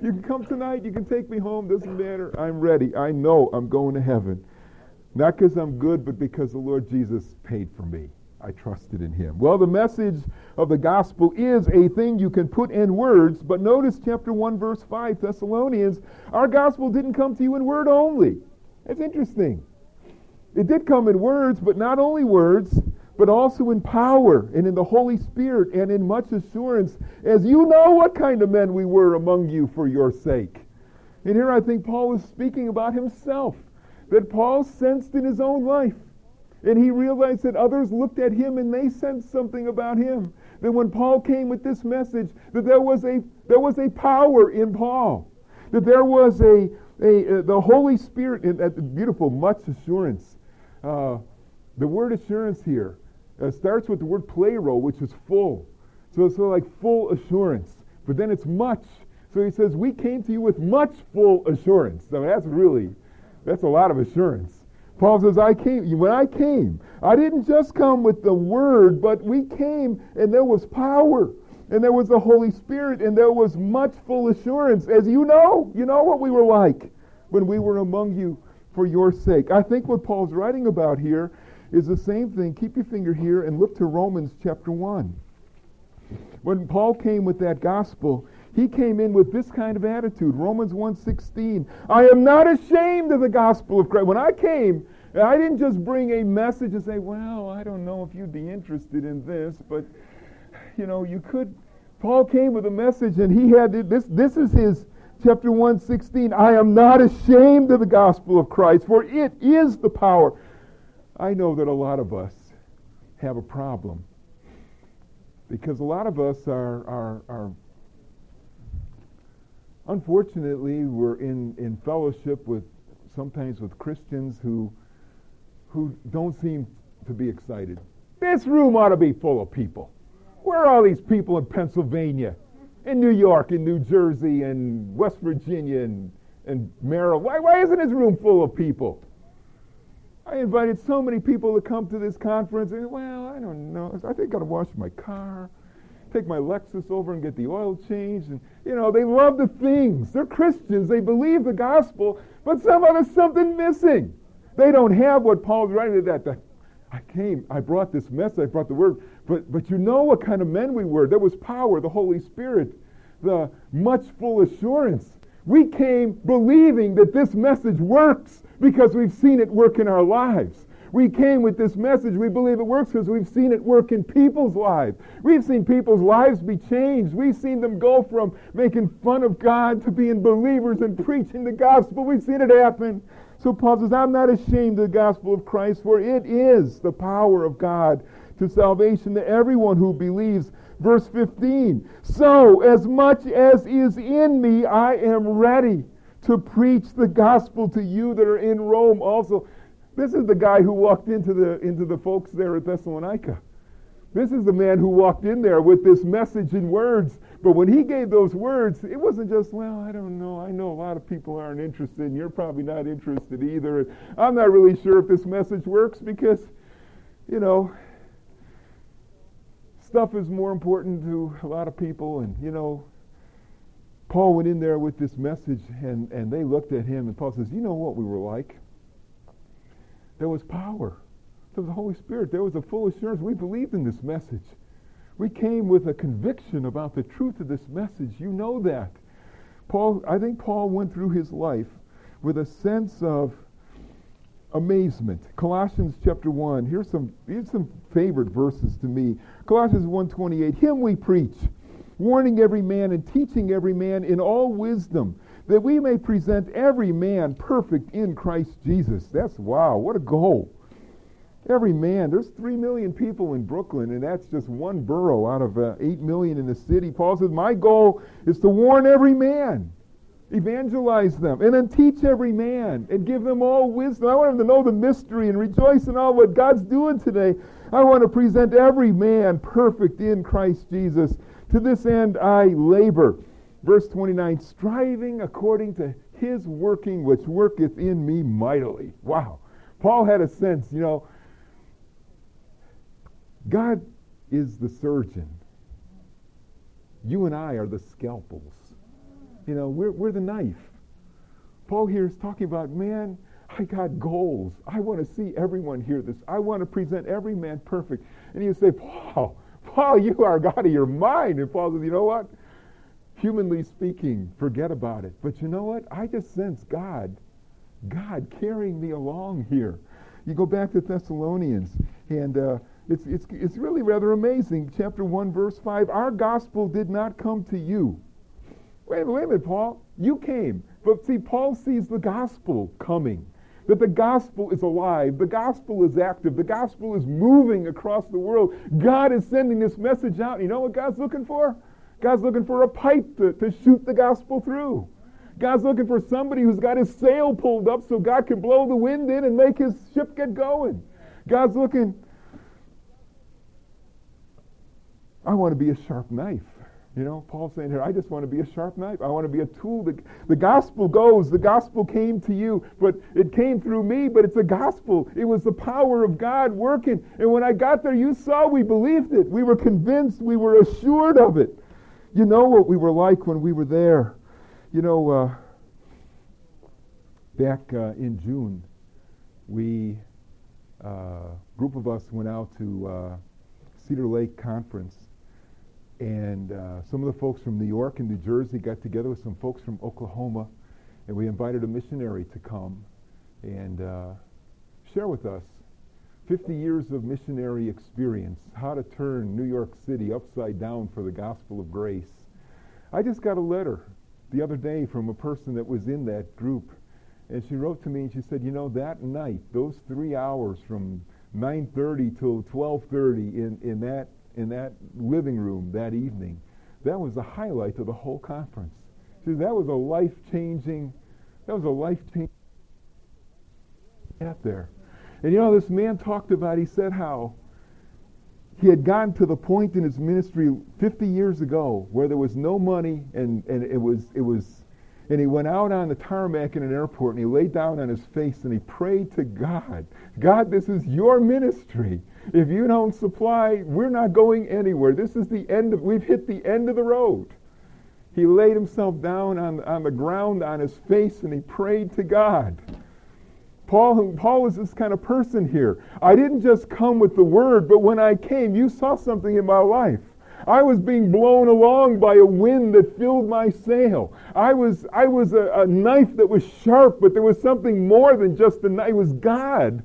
You can come tonight. You can take me home. Doesn't matter. I'm ready. I know I'm going to heaven. Not because I'm good, but because the Lord Jesus paid for me. I trusted in him. Well, the message of the gospel is a thing you can put in words, but notice chapter 1, verse 5, Thessalonians, our gospel didn't come to you in word only. That's interesting. It did come in words, but not only words, but also in power and in the Holy Spirit and in much assurance, as you know what kind of men we were among you for your sake. And here I think Paul is speaking about himself, that Paul sensed in his own life. And he realized that others looked at him and they sensed something about him. That when Paul came with this message, that there was a power in Paul. That there was the Holy Spirit, and that beautiful much assurance. The word assurance here starts with the word plero, which is full. So it's sort of like full assurance. But then it's much. So he says, we came to you with much full assurance. Now that's a lot of assurance. Paul says, when I came, I didn't just come with the word, but we came and there was power, and there was the Holy Spirit, and there was much full assurance. As you know what we were like when we were among you for your sake. I think what Paul's writing about here is the same thing. Keep your finger here and look to Romans chapter 1. When Paul came with that gospel, he came in with this kind of attitude. Romans 1:16. I am not ashamed of the gospel of Christ. When I came, I didn't just bring a message and say, well, I don't know if you'd be interested in this, but, you know, you could. Paul came with a message and he had this. This is his chapter 1:16. I am not ashamed of the gospel of Christ, for it is the power. I know that a lot of us have a problem because a lot of us are unfortunately, we're in fellowship with, sometimes with Christians who don't seem to be excited. This room ought to be full of people. Where are all these people in Pennsylvania, in New York, in New Jersey, and West Virginia, and Maryland? Why isn't this room full of people? I invited so many people to come to this conference, and well, I don't know. I think I gotta wash my car. Take my Lexus over and get the oil changed. And, you know, they love the things. They're Christians. They believe the gospel, but somehow there's something missing. They don't have what Paul's writing that. I came, I brought this message, I brought the word, but you know what kind of men we were. There was power, the Holy Spirit, the much full assurance. We came believing that this message works because we've seen it work in our lives. We came with this message. We believe it works because we've seen it work in people's lives. We've seen people's lives be changed. We've seen them go from making fun of God to being believers and preaching the gospel. We've seen it happen. So Paul says, I'm not ashamed of the gospel of Christ, for it is the power of God to salvation to everyone who believes. Verse 15, so as much as is in me, I am ready to preach the gospel to you that are in Rome also. This is the guy who walked into the folks there at Thessalonica. This is the man who walked in there with this message in words. But when he gave those words, it wasn't just, well, I don't know. I know a lot of people aren't interested, and you're probably not interested either. And I'm not really sure if this message works because, you know, stuff is more important to a lot of people. And, you know, Paul went in there with this message, and they looked at him, and Paul says, you know what we were like? There was power. There was the Holy Spirit. There was a full assurance. We believed in this message. We came with a conviction about the truth of this message. You know that. I think Paul went through his life with a sense of amazement. Colossians chapter 1. Here's some favorite verses to me. Colossians 1:28. Him we preach, warning every man and teaching every man in all wisdom, that we may present every man perfect in Christ Jesus. That's, wow, what a goal. Every man. There's 3 million people in Brooklyn, and that's just one borough out of 8 million in the city. Paul says, my goal is to warn every man, evangelize them, and then teach every man, and give them all wisdom. I want them to know the mystery and rejoice in all what God's doing today. I want to present every man perfect in Christ Jesus. To this end I labor. Verse 29, striving according to his working which worketh in me mightily. Wow. Paul had a sense, you know, God is the surgeon. You and I are the scalpels. You know, we're the knife. Paul here is talking about, man, I got goals. I want to see everyone hear this. I want to present every man perfect. And you say, Paul, you are out of your mind. And Paul says, you know what? Humanly speaking, forget about it. But you know what? I just sense God carrying me along here. You go back to Thessalonians, and it's really rather amazing. Chapter 1, verse 5, our gospel did not come to you. Wait a minute, Paul. You came. But see, Paul sees the gospel coming, that the gospel is alive, the gospel is active, the gospel is moving across the world. God is sending this message out. You know what God's looking for? God's looking for a pipe to shoot the gospel through. God's looking for somebody who's got his sail pulled up so God can blow the wind in and make his ship get going. God's looking. I want to be a sharp knife. You know, Paul's saying here, I just want to be a sharp knife. I want to be a tool. The gospel goes. The gospel came to you, but it came through me, but it's a gospel. It was the power of God working. And when I got there, you saw we believed it. We were convinced. We were assured of it. You know what we were like when we were there. You know, back in June, we, group of us went out to Cedar Lake Conference. And some of the folks from New York and New Jersey got together with some folks from Oklahoma, and we invited a missionary to come and share with us 50 years of missionary experience, how to turn New York City upside down for the gospel of grace. I just got a letter the other day from a person that was in that group, and she wrote to me and she said, you know, that night, those 3 hours from 9:30 till 12:30 in that living room that evening, that was the highlight of the whole conference. See, that was a life-changing out there. And you know, this man talked about, he said how he had gotten to the point in his ministry 50 years ago where there was no money, and he went out on the tarmac in an airport and he laid down on his face and he prayed to God. God, this is your ministry. If you don't supply, we're not going anywhere. This is the end of, we've hit the end of the road. He laid himself down on the ground on his face and he prayed to God. Paul was this kind of person here. I didn't just come with the word, but when I came, you saw something in my life. I was being blown along by a wind that filled my sail. I was a knife that was sharp, but there was something more than just a knife. It was God.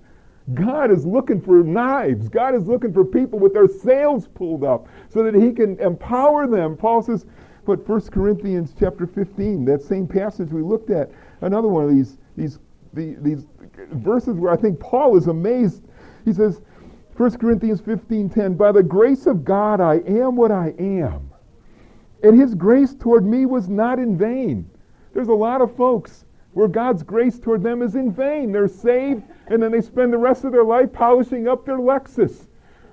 God is looking for knives. God is looking for people with their sails pulled up so that he can empower them. Paul says, but First Corinthians chapter 15, that same passage we looked at, another one of these verses where I think Paul is amazed. He says, 1 Corinthians 15:10, by the grace of God I am what I am, and his grace toward me was not in vain. There's a lot of folks where God's grace toward them is in vain. They're saved, and then they spend the rest of their life polishing up their Lexus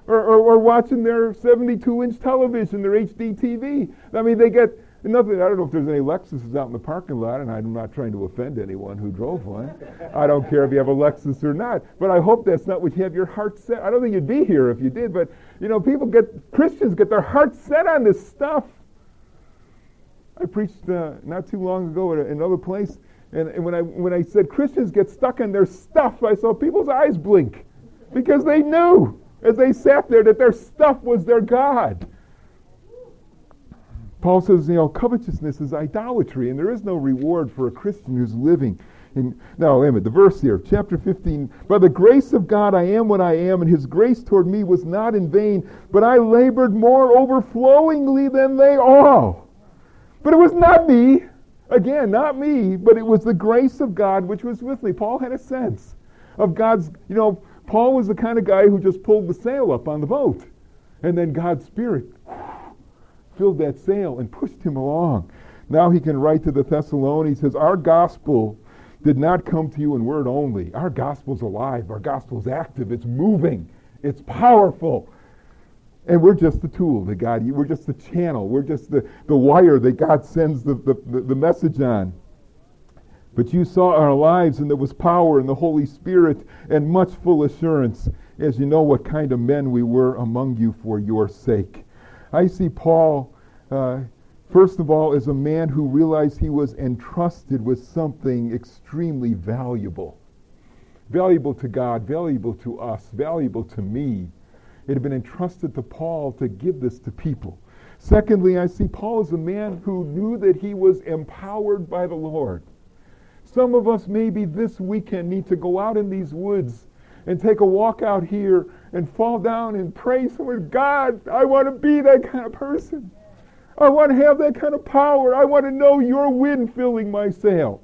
or watching their 72-inch television, their HD TV. I mean, they get nothing. I don't know if there's any Lexuses out in the parking lot, and I'm not trying to offend anyone who drove one. I don't care if you have a Lexus or not, but I hope that's not what you have your heart set. I don't think you'd be here if you did, but you know, Christians get their hearts set on this stuff. I preached not too long ago at another place, and when I said Christians get stuck on their stuff, I saw people's eyes blink because they knew as they sat there that their stuff was their God. Paul says, you know, covetousness is idolatry, and there is no reward for a Christian who's living in... Now, wait a minute, the verse here, chapter 15, by the grace of God I am what I am, and his grace toward me was not in vain, but I labored more overflowingly than they all. But it was not me, again, not me, but it was the grace of God which was with me. Paul had a sense of God's, you know, Paul was the kind of guy who just pulled the sail up on the boat, and then God's Spirit filled that sail and pushed him along. Now he can write to the Thessalonians, says, our gospel did not come to you in word only. Our gospel's alive. Our gospel's active. It's moving. It's powerful. And we're just the tool that God, we're just the channel. We're just the wire that God sends the message on. But you saw our lives, and there was power in the Holy Spirit and much full assurance, as you know what kind of men we were among you for your sake. I see Paul, first of all, as a man who realized he was entrusted with something extremely valuable. Valuable to God, valuable to us, valuable to me. It had been entrusted to Paul to give this to people. Secondly, I see Paul as a man who knew that he was empowered by the Lord. Some of us maybe this weekend need to go out in these woods and take a walk out here and fall down and pray somewhere, God, I want to be that kind of person. I want to have that kind of power. I want to know your wind filling my sail.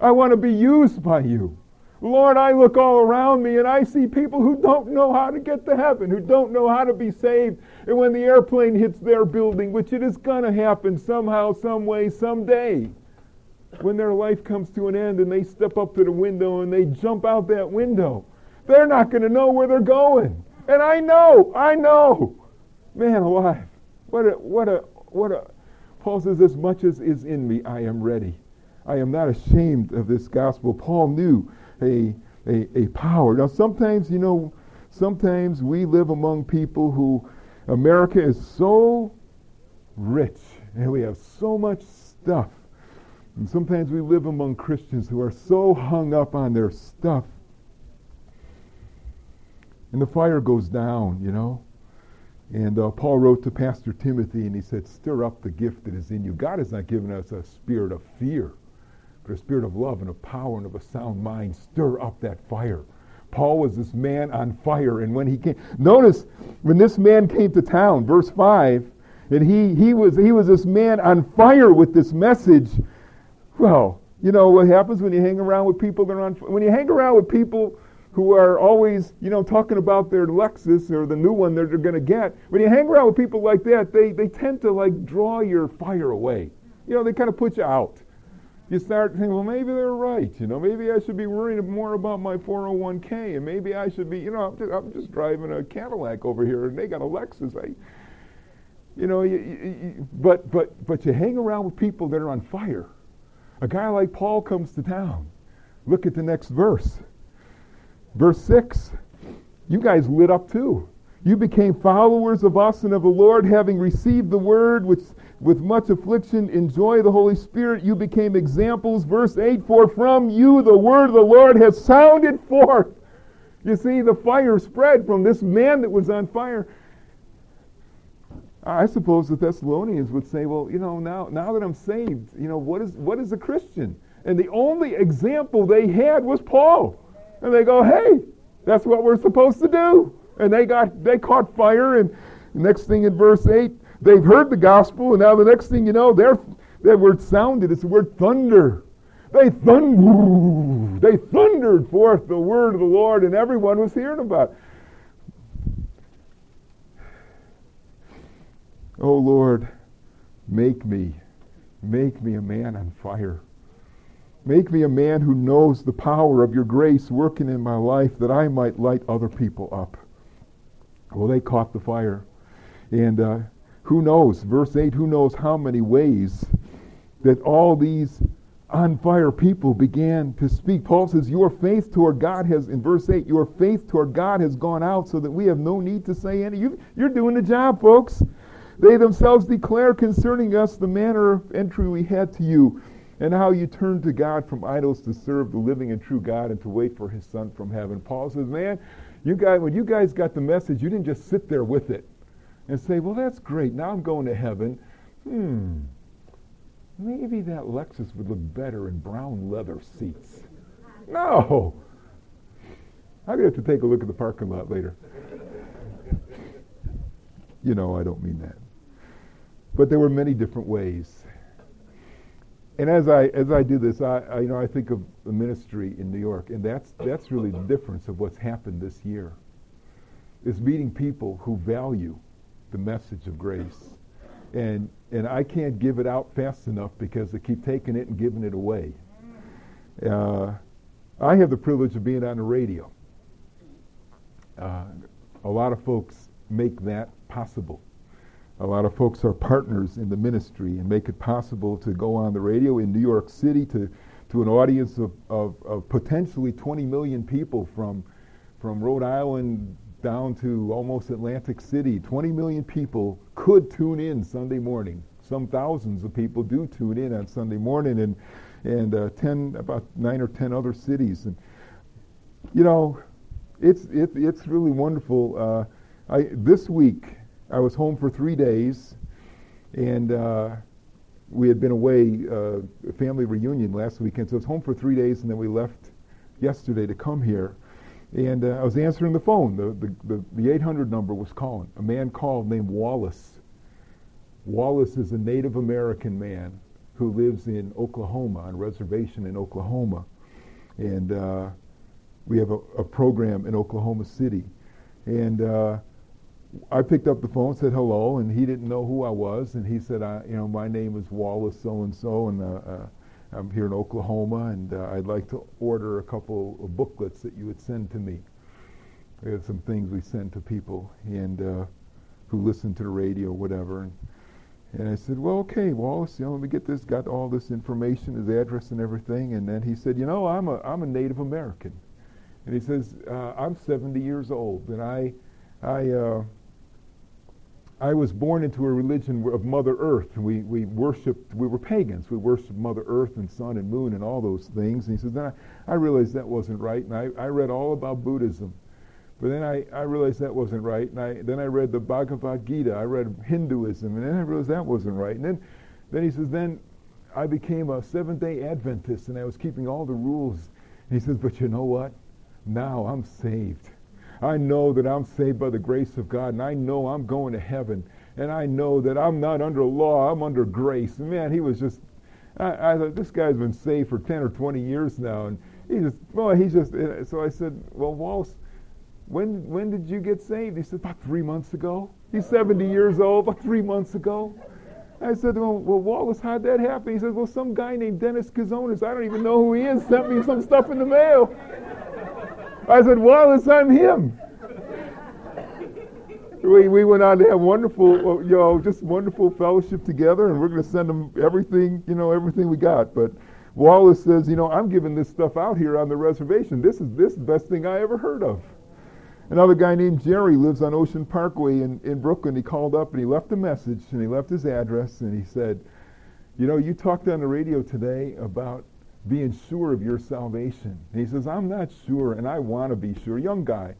I want to be used by you. Lord, I look all around me and I see people who don't know how to get to heaven, who don't know how to be saved. And when the airplane hits their building, which it is going to happen somehow, some way, someday, when their life comes to an end and they step up to the window and they jump out that window, they're not going to know where they're going. And I know. Man alive. What a, Paul says, as much as is in me, I am ready. I am not ashamed of this gospel. Paul knew a power. Now sometimes, sometimes we live among people who, America is so rich and we have so much stuff. And sometimes we live among Christians who are so hung up on their stuff. And the fire goes down, And Paul wrote to Pastor Timothy and he said, stir up the gift that is in you. God has not given us a spirit of fear, but a spirit of love and of power and of a sound mind. Stir up that fire. Paul was this man on fire. And when he came, notice when this man came to town, verse 5, and he was this man on fire with this message. Well, you know what happens when you hang around with people that are on fire? When you hang around with people who are always, talking about their Lexus or the new one that they're going to get. When you hang around with people like that, they tend to, draw your fire away. They kind of put you out. You start thinking, well, maybe they're right. Maybe I should be worrying more about my 401k, and maybe I should be, I'm just driving a Cadillac over here, and they got a Lexus. But you hang around with people that are on fire. A guy like Paul comes to town. Look at the next verse. Verse 6, you guys lit up too. You became followers of us and of the Lord, having received the word, which with much affliction enjoy the Holy Spirit. You became examples. Verse 8, for from you the word of the Lord has sounded forth. You see, the fire spread from this man that was on fire. I suppose the Thessalonians would say, well, now that I'm saved, what is a Christian? And the only example they had was Paul. And they go, hey, that's what we're supposed to do. And they caught fire. And the next thing in verse 8, they've heard the gospel. And now the next thing you know, that word sounded. It's the word thunder. They thundered forth the word of the Lord, and everyone was hearing about it. Oh, Lord, make me a man on fire. Make me a man who knows the power of your grace working in my life, that I might light other people up. Well, they caught the fire. And who knows, verse 8, who knows how many ways that all these on fire people began to speak. Paul says, your faith toward God has, in verse 8, your faith toward God has gone out so that we have no need to say any. You're doing the job, folks. They themselves declare concerning us the manner of entry we had to you, and how you turned to God from idols to serve the living and true God, and to wait for his Son from heaven. Paul says, man, when you guys got the message, you didn't just sit there with it and say, well, that's great, now I'm going to heaven. Maybe that Lexus would look better in brown leather seats. No. I'm going to have to take a look at the parking lot later. I don't mean that. But there were many different ways. And as I do this, I think of the ministry in New York, and that's really the difference of what's happened this year. It's meeting people who value the message of grace, and I can't give it out fast enough because they keep taking it and giving it away. I have the privilege of being on the radio. A lot of folks make that possible. A lot of folks are partners in the ministry and make it possible to go on the radio in New York City, to to an audience of potentially 20 million people from Rhode Island down to almost Atlantic City. 20 million people could tune in Sunday morning. Some thousands of people do tune in on Sunday morning, and 9 or 10 other cities. And you know, it's really wonderful. This week I was home for 3 days, and we had been away, a family reunion last weekend, so I was home for 3 days, and then we left yesterday to come here. And I was answering the phone. The 800 number was calling. A man called named Wallace. Wallace is a Native American man who lives in Oklahoma, on a reservation in Oklahoma. And we have a program in Oklahoma City. And I picked up the phone, said hello, and he didn't know who I was. And he said, my name is Wallace so-and-so, and I'm here in Oklahoma, and I'd like to order a couple of booklets that you would send to me. We have some things we send to people and who listen to the radio, whatever. And I said, well, okay, Wallace, let me get this, got all this information, his address and everything. And then he said, I'm a Native American. And he says, I'm 70 years old, and I was born into a religion of Mother Earth. We worshipped, we were pagans. We worshipped Mother Earth and sun and moon and all those things. And he says, then I realized that wasn't right, and I read all about Buddhism. But then I realized that wasn't right, and then I read the Bhagavad Gita. I read Hinduism, and then I realized that wasn't right. And then he says, then I became a Seventh-day Adventist, and I was keeping all the rules. And he says, but you know what? Now I'm saved. I know that I'm saved by the grace of God, and I know I'm going to heaven, and I know that I'm not under law, I'm under grace. And man, he was just, I thought, this guy's been saved for 10 or 20 years now, and so I said, well, Wallace, when did you get saved? He said, about 3 months ago. He's 70 years old, about 3 months ago. I said, well, Wallace, how'd that happen? He said, well, some guy named Dennis Kazonis, I don't even know who he is, sent me some stuff in the mail. I said, Wallace, I'm him. We went on to have wonderful, just wonderful fellowship together, and we're going to send him everything, everything we got. But Wallace says, I'm giving this stuff out here on the reservation. This is the best thing I ever heard of. Another guy named Jerry lives on Ocean Parkway in Brooklyn. He called up and he left a message and he left his address, and he said, you talked on the radio today about being sure of your salvation. And he says, I'm not sure, and I want to be sure. Young guy,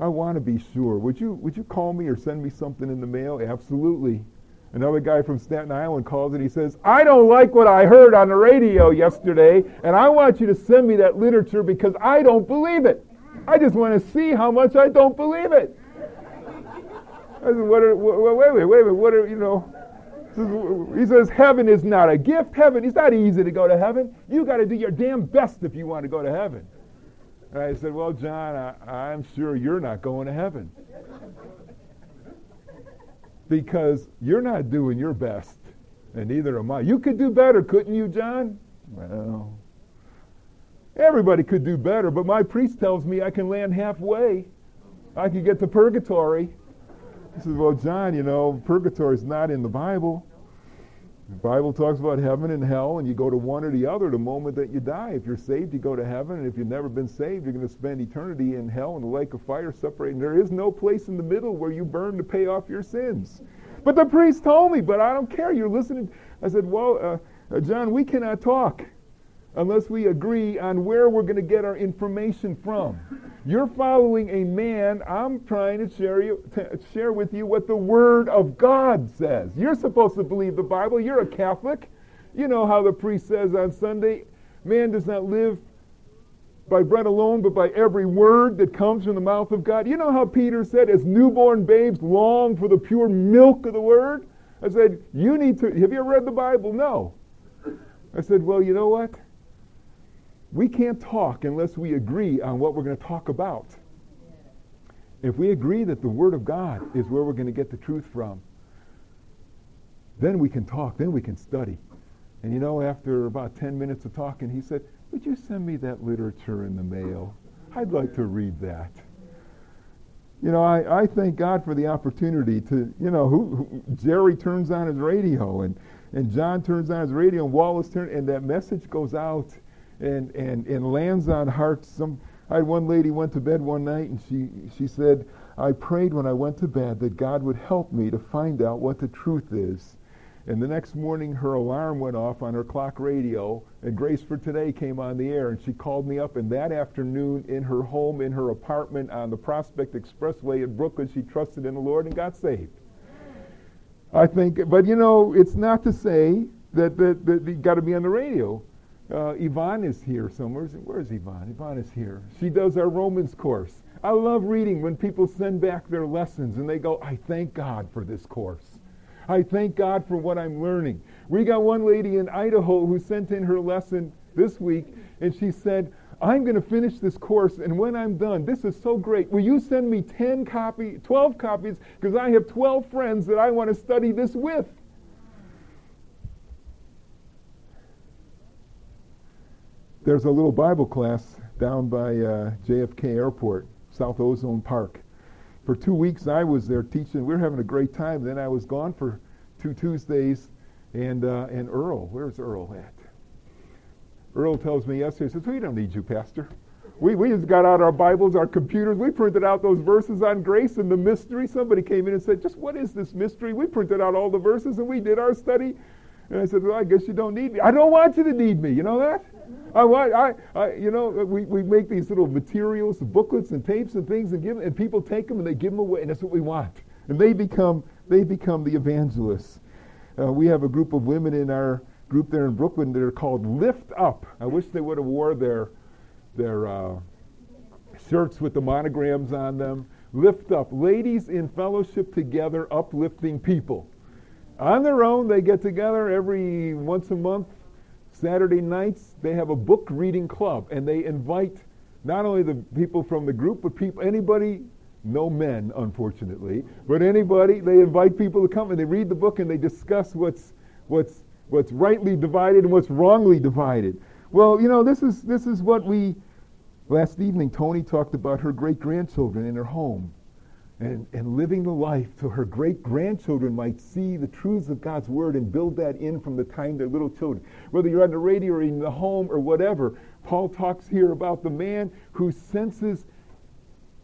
I want to be sure. Would you call me or send me something in the mail? Absolutely. Another guy from Staten Island calls and he says, I don't like what I heard on the radio yesterday, and I want you to send me that literature because I don't believe it. I just want to see how much I don't believe it. I said, wait a minute, he says, heaven is not a gift. Heaven, it's not easy to go to heaven. You got to do your damn best if you want to go to heaven. And I said, well, John, I'm sure you're not going to heaven. Because you're not doing your best, and neither am I. You could do better, couldn't you, John? Well, everybody could do better, but my priest tells me I can land halfway. I can get to purgatory. He says, well, John, purgatory is not in the Bible. The Bible talks about heaven and hell, and you go to one or the other the moment that you die. If you're saved, you go to heaven, and if you've never been saved, you're going to spend eternity in hell and the lake of fire separated. There is no place in the middle where you burn to pay off your sins. But the priest told me, but I don't care. You're listening. I said, well, John, we cannot talk unless we agree on where we're going to get our information from. You're following a man. I'm trying to share with you what the Word of God says. You're supposed to believe the Bible. You're a Catholic. You know how the priest says on Sunday, man does not live by bread alone, but by every word that comes from the mouth of God. You know how Peter said, as newborn babes long for the pure milk of the Word? I said, you need to, have you ever read the Bible? No. I said, well, you know what? We can't talk unless we agree on what we're going to talk about. If we agree that the Word of God is where we're going to get the truth from, then we can talk, then we can study. And after about 10 minutes of talking, he said, would you send me that literature in the mail? I'd like to read that. I thank God for the opportunity to, Jerry turns on his radio, and John turns on his radio, and Wallace turns, and that message goes out. and lands on hearts. I had one lady went to bed one night, and she said, I prayed when I went to bed that God would help me to find out what the truth is. And the next morning, her alarm went off on her clock radio, and Grace for Today came on the air, and she called me up, and that afternoon, in her home, in her apartment, on the Prospect Expressway in Brooklyn, she trusted in the Lord and got saved. I think, but you know, it's not to say that you got to be on the radio. Ivan is here somewhere. Where's Ivan? Ivan is here. She does our Romans course. I love reading when people send back their lessons, and they go, I thank God for this course. I thank God for what I'm learning. We got one lady in Idaho who sent in her lesson this week, and she said, I'm going to finish this course, and when I'm done, this is so great. Will you send me 12 copies, because I have 12 friends that I want to study this with. There's a little Bible class down by JFK Airport, South Ozone Park. For 2 weeks I was there teaching. We were having a great time. Then I was gone for 2 Tuesdays, and Earl, where's Earl at? Earl tells me yesterday, he says, we don't need you, Pastor. We just got out our Bibles, our computers. We printed out those verses on grace and the mystery. Somebody came in and said, just what is this mystery? We printed out all the verses and we did our study. And I said, well, I guess you don't need me. I don't want you to need me. You know that? We make these little materials, booklets and tapes and things, and give them, and people take them and they give them away, and that's what we want. And they become the evangelists. We have a group of women in our group there in Brooklyn that are called Lift Up. I wish they would have wore their shirts with the monograms on them. Lift Up, ladies in fellowship together, uplifting people. On their own, they get together every once a month. Saturday nights, they have a book reading club, and they invite not only the people from the group, but anybody, no men, unfortunately, but anybody, they invite people to come, and they read the book, and they discuss what's rightly divided and what's wrongly divided. Well, you know, this is what we, last evening, Tony talked about her great-grandchildren in her home, and living the life so her great-grandchildren might see the truths of God's Word and build that in from the time they're little children. Whether you're on the radio or in the home or whatever, Paul talks here about the man who senses,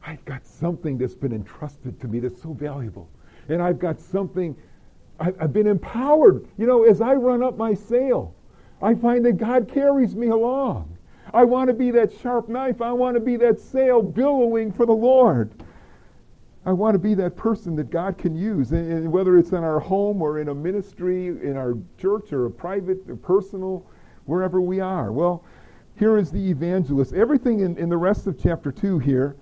I've got something that's been entrusted to me that's so valuable. And I've got something, I've been empowered. You know, as I run up my sail, I find that God carries me along. I want to be that sharp knife. I want to be that sail billowing for the Lord. I want to be that person that God can use, and whether it's in our home or in a ministry, in our church or a private or personal, wherever we are. Well, here is the evangelist. Everything in the rest of chapter 2 here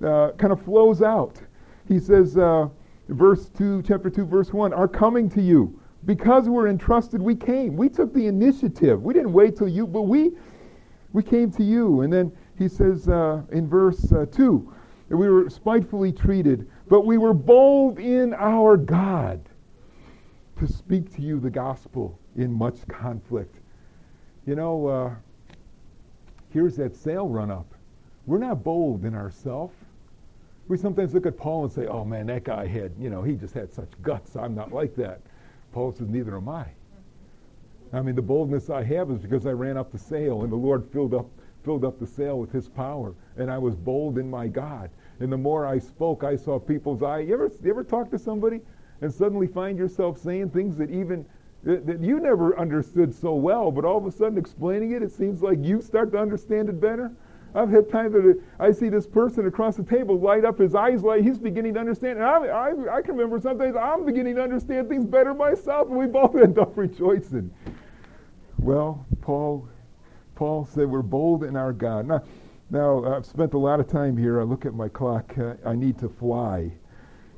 kind of flows out. He says, verse 2, chapter 2, verse 1, are coming to you. Because we're entrusted, we came. We took the initiative. We didn't wait till you, but we came to you. And then he says in verse 2, we were spitefully treated, but we were bold in our God to speak to you the gospel in much conflict. You know, here's that sail run up. We're not bold in ourselves. We sometimes look at Paul and say, oh man, that guy he just had such guts. I'm not like that. Paul says, neither am I. I mean, the boldness I have is because I ran up the sail and the Lord filled up the sail with his power, and I was bold in my God. And the more I spoke, I saw people's eyes. You ever talk to somebody and suddenly find yourself saying things that even that you never understood so well, but all of a sudden explaining it seems like you start to understand it better? I've had times that I see this person across the table light up, his eyes light, he's beginning to understand. And I can remember sometimes I'm beginning to understand things better myself, and we both end up rejoicing. Well, Paul said we're bold in our God. Now, I've spent a lot of time here. I look at my clock. I need to fly.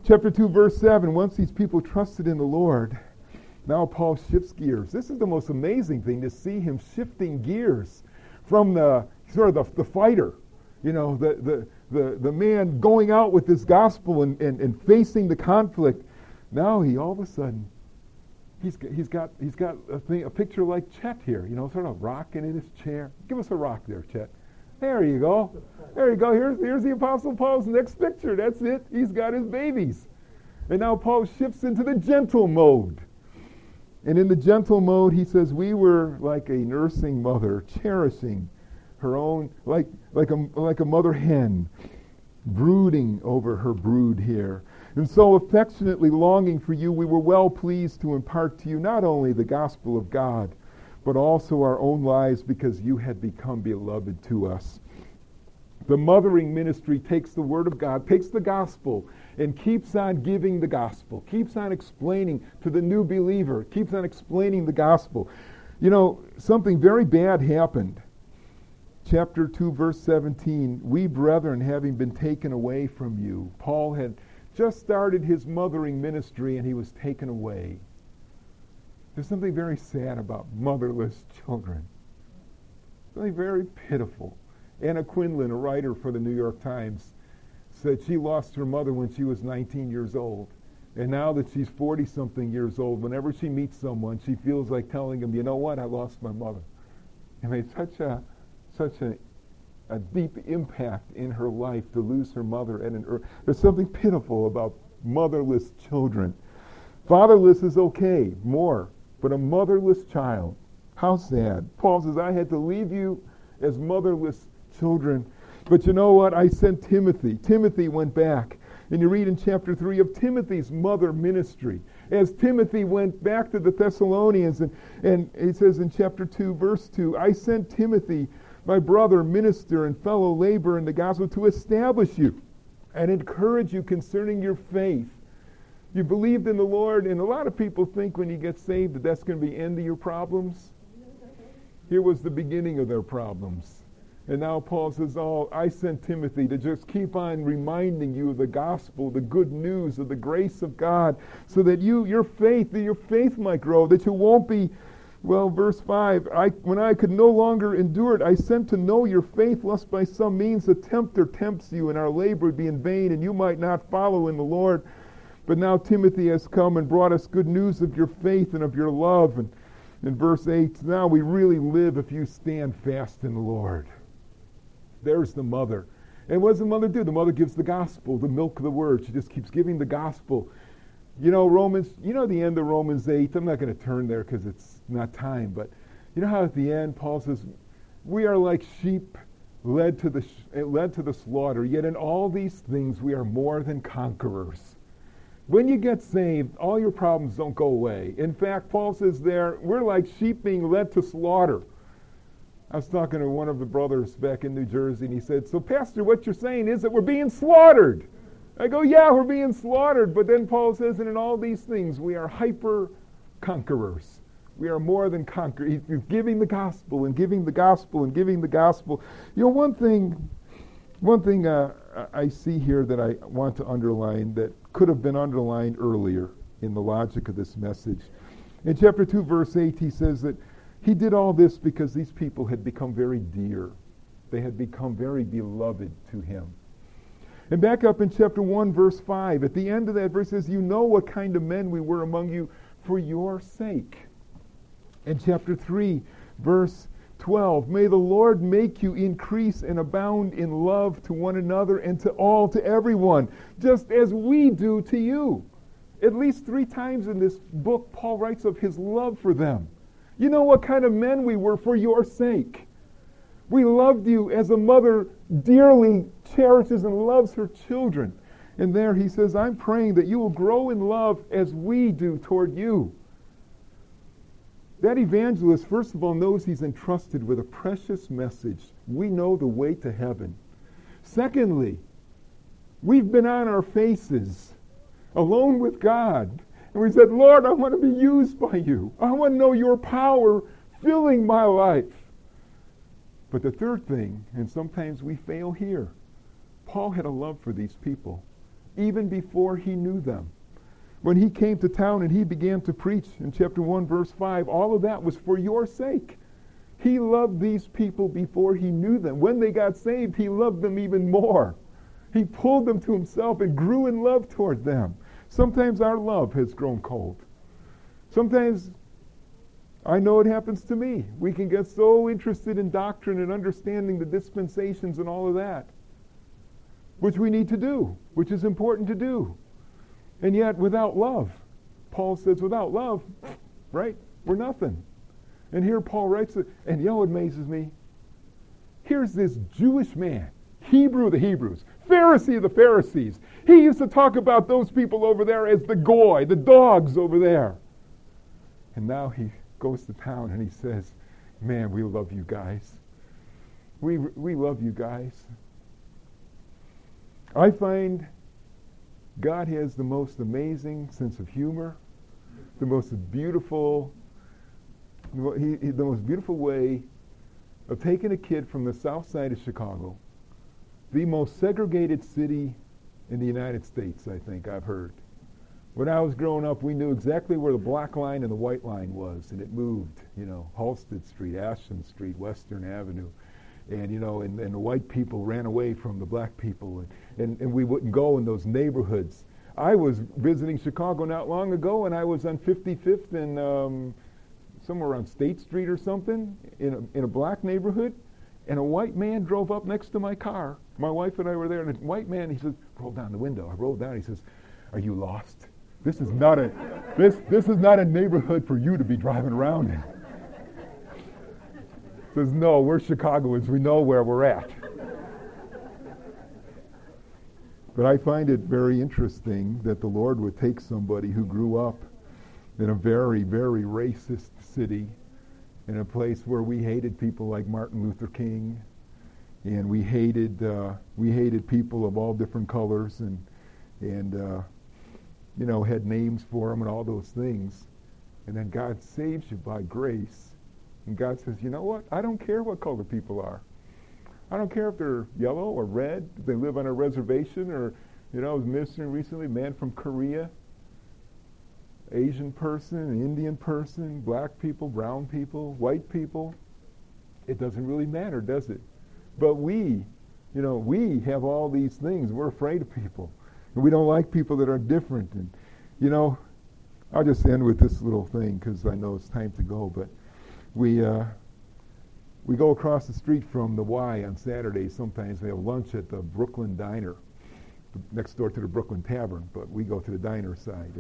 Chapter 2, verse 7, once these people trusted in the Lord, now Paul shifts gears. This is the most amazing thing, to see him shifting gears from the sort of the fighter, you know, the man going out with this gospel and facing the conflict. Now he all of a sudden, He's got a picture like Chet here, you know, sort of rocking in his chair. Give us a rock there, Chet. There you go. There you go. Here's the Apostle Paul's next picture. That's it. He's got his babies. And now Paul shifts into the gentle mode. And in the gentle mode, he says, we were like a nursing mother, cherishing her own, like a mother hen, brooding over her brood here. And so affectionately longing for you, we were well pleased to impart to you not only the gospel of God, but also our own lives, because you had become beloved to us. The mothering ministry takes the word of God, takes the gospel, and keeps on giving the gospel, keeps on explaining to the new believer, keeps on explaining the gospel. You know, something very bad happened. Chapter 2, verse 17, we brethren, having been taken away from you. Paul had just started his mothering ministry and he was taken away. There's something very sad about motherless children. Something very pitiful. Anna Quinlan, a writer for the New York Times, said she lost her mother when she was 19 years old. And now that she's 40-something years old, whenever she meets someone, she feels like telling them, you know what, I lost my mother. It made such a deep impact in her life to lose her mother at an early. There's something pitiful about motherless children. Fatherless is okay, more, but a motherless child, how sad. Paul says, I had to leave you as motherless children. But you know what? I sent Timothy. Timothy went back. And you read in chapter 3 of Timothy's mother ministry. As Timothy went back to the Thessalonians, and it says in chapter 2, verse 2, I sent Timothy, my brother, minister, and fellow laborer in the gospel, to establish you and encourage you concerning your faith. You believed in the Lord, and a lot of people think when you get saved that that's going to be the end of your problems. Here was the beginning of their problems. And now Paul says, oh, I sent Timothy to just keep on reminding you of the gospel, the good news of the grace of God, so that your faith might grow, that you won't be, well, verse 5, when I could no longer endure it, I sent to know your faith, lest by some means the tempter tempts you, and our labor would be in vain, and you might not follow in the Lord. But now Timothy has come and brought us good news of your faith and of your love. And in verse 8, now we really live if you stand fast in the Lord. There's the mother. And what does the mother do? The mother gives the gospel, the milk of the word. She just keeps giving the gospel. You know, the end of Romans 8, I'm not going to turn there because it's not time, but you know how at the end Paul says, we are like sheep led to the slaughter, yet in all these things we are more than conquerors. When you get saved, all your problems don't go away. In fact, Paul says there, we're like sheep being led to slaughter. I was talking to one of the brothers back in New Jersey, and he said, so Pastor, what you're saying is that we're being slaughtered. I go, yeah, we're being slaughtered. But then Paul says, and in all these things, we are hyper-conquerors. We are more than conquerors. He's giving the gospel and giving the gospel and giving the gospel. You know, one thing I see here that I want to underline that could have been underlined earlier in the logic of this message. In chapter 2, verse 8, he says that he did all this because these people had become very dear. They had become very beloved to him. And back up in chapter 1, verse 5, at the end of that verse says, you know what kind of men we were among you for your sake. In chapter 3, verse 12, may the Lord make you increase and abound in love to one another and to everyone, just as we do to you. At least 3 times in this book, Paul writes of his love for them. You know what kind of men we were for your sake. We loved you as a mother dearly cherishes and loves her children. And there he says, I'm praying that you will grow in love as we do toward you. That evangelist, first of all, knows he's entrusted with a precious message. We know the way to heaven. Secondly, we've been on our faces, alone with God. And we said, Lord, I want to be used by you. I want to know your power filling my life. But the third thing, and sometimes we fail here, Paul had a love for these people, even before he knew them. When he came to town and he began to preach in chapter 1, verse 5, all of that was for your sake. He loved these people before he knew them. When they got saved, he loved them even more. He pulled them to himself and grew in love toward them. Sometimes our love has grown cold. Sometimes, I know it happens to me, we can get so interested in doctrine and understanding the dispensations and all of that, which we need to do, which is important to do. And yet, without love, Paul says, without love, right, we're nothing. And here Paul writes, and you know what amazes me? Here's this Jewish man, Hebrew of the Hebrews, Pharisee of the Pharisees. He used to talk about those people over there as the goy, the dogs over there. And now he goes to town and he says, man, we love you guys. We love you guys. I find God has the most amazing sense of humor, the most beautiful way of taking a kid from the south side of Chicago, the most segregated city in the United States, I think I've heard. When I was growing up, we knew exactly where the black line and the white line was, and it moved, Halsted Street, Ashton Street, Western Avenue. And the white people ran away from the black people, and we wouldn't go in those neighborhoods. I was visiting Chicago not long ago, and I was on 55th and somewhere around State Street or something in a black neighborhood, and a white man drove up next to my car. My wife and I were there, and a white man, he says, roll down the window. I rolled down, he says, are you lost? This is not a this is not a neighborhood for you to be driving around in. Says, no, we're Chicagoans. We know where we're at. But I find it very interesting that the Lord would take somebody who grew up in a very, very racist city, in a place where we hated people like Martin Luther King, and we hated people of all different colors, and had names for them and all those things. And then God saves you by grace. And God says, you know what? I don't care what color people are. I don't care if they're yellow or red, if they live on a reservation, or, I was ministering recently, a man from Korea, Asian person, Indian person, black people, brown people, white people. It doesn't really matter, does it? But we have all these things. We're afraid of people. And we don't like people that are different. And, I'll just end with this little thing because I know it's time to go, but we go across the street from the Y on Saturdays. Sometimes they have lunch at the Brooklyn Diner, next door to the Brooklyn Tavern, but we go to the diner side.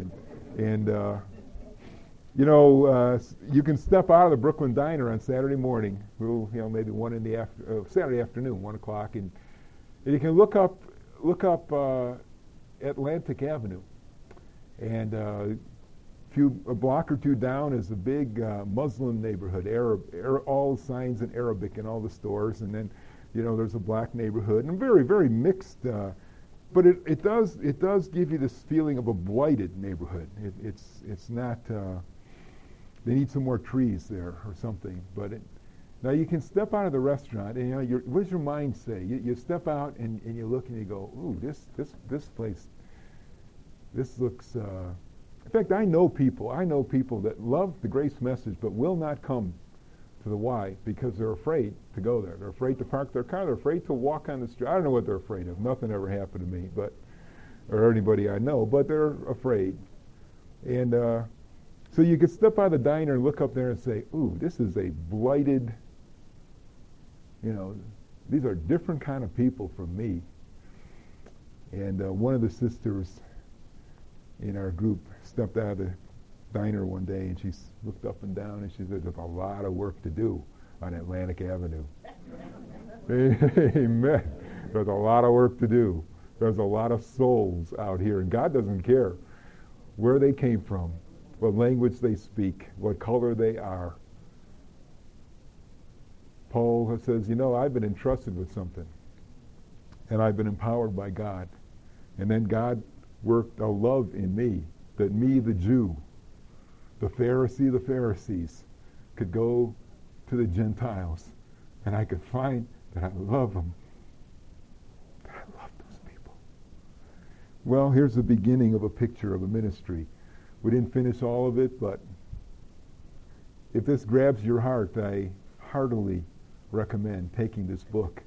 And you can step out of the Brooklyn Diner on Saturday morning, maybe Saturday afternoon, 1 o'clock, and you can look up Atlantic Avenue, and. A block or two down is a big Muslim neighborhood, all signs in Arabic in all the stores, and then there's a black neighborhood, and very, very mixed. But it does give you this feeling of a blighted neighborhood. It's not. They need some more trees there or something. But now you can step out of the restaurant, and what does your mind say? You step out and you look and you go, ooh, this place. This looks. In fact, I know people that love the grace message but will not come to the Y because they're afraid to go there. They're afraid to park their car. They're afraid to walk on the street. I don't know what they're afraid of. Nothing ever happened to me, or anybody I know, but they're afraid. And so you could step out of the diner and look up there and say, ooh, this is a blighted, these are different kind of people from me. And one of the sisters in our group stepped out of the diner one day, and she looked up and down, and she said, there's a lot of work to do on Atlantic Avenue. Amen. There's a lot of work to do. There's a lot of souls out here, and God doesn't care where they came from, what language they speak, what color they are. Paul says, I've been entrusted with something, and I've been empowered by God. And then God worked a love in me, that me, the Jew, the Pharisee of the Pharisees, could go to the Gentiles, and I could find that I love them, that I love those people. Well, here's the beginning of a picture of a ministry. We didn't finish all of it, but if this grabs your heart, I heartily recommend taking this book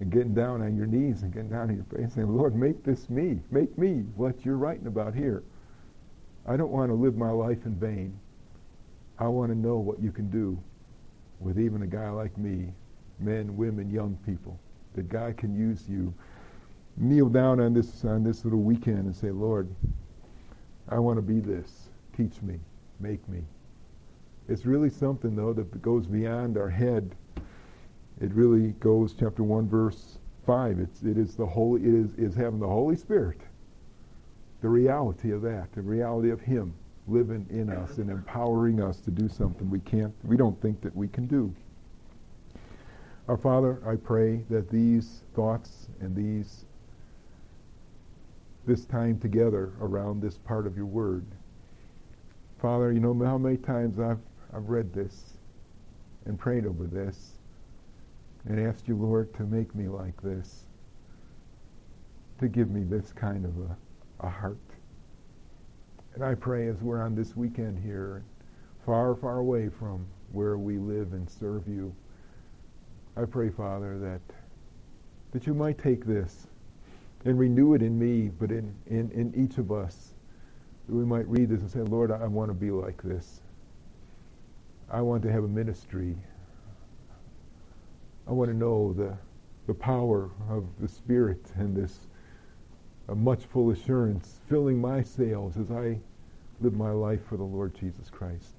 and getting down on your knees and getting down on your face and saying, Lord, make this me. Make me what you're writing about here. I don't want to live my life in vain. I want to know what you can do with even a guy like me, men, women, young people, that God can use you. Kneel down on this little weekend and say, Lord, I want to be this. Teach me. Make me. It's really something, though, that goes beyond our head. It really goes chapter 1 verse 5. It is having the Holy Spirit. The reality of that, the reality of Him living in us and empowering us to do something we don't think that we can do. Our Father, I pray that these thoughts and this time together around this part of your word. Father, you know how many times I've read this and prayed over this and asked you, Lord, to make me like this, to give me this kind of a heart. And I pray as we're on this weekend here, far, far away from where we live and serve you, I pray, Father, that you might take this and renew it in me, but in each of us, that we might read this and say, Lord, I want to be like this. I want to have a ministry. I want to know the power of the Spirit and this much full assurance filling my sails as I live my life for the Lord Jesus Christ.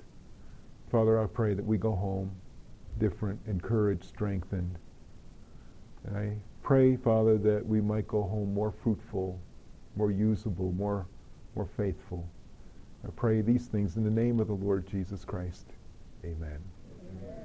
Father, I pray that we go home different, encouraged, strengthened. And I pray, Father, that we might go home more fruitful, more usable, more faithful. I pray these things in the name of the Lord Jesus Christ. Amen. Amen.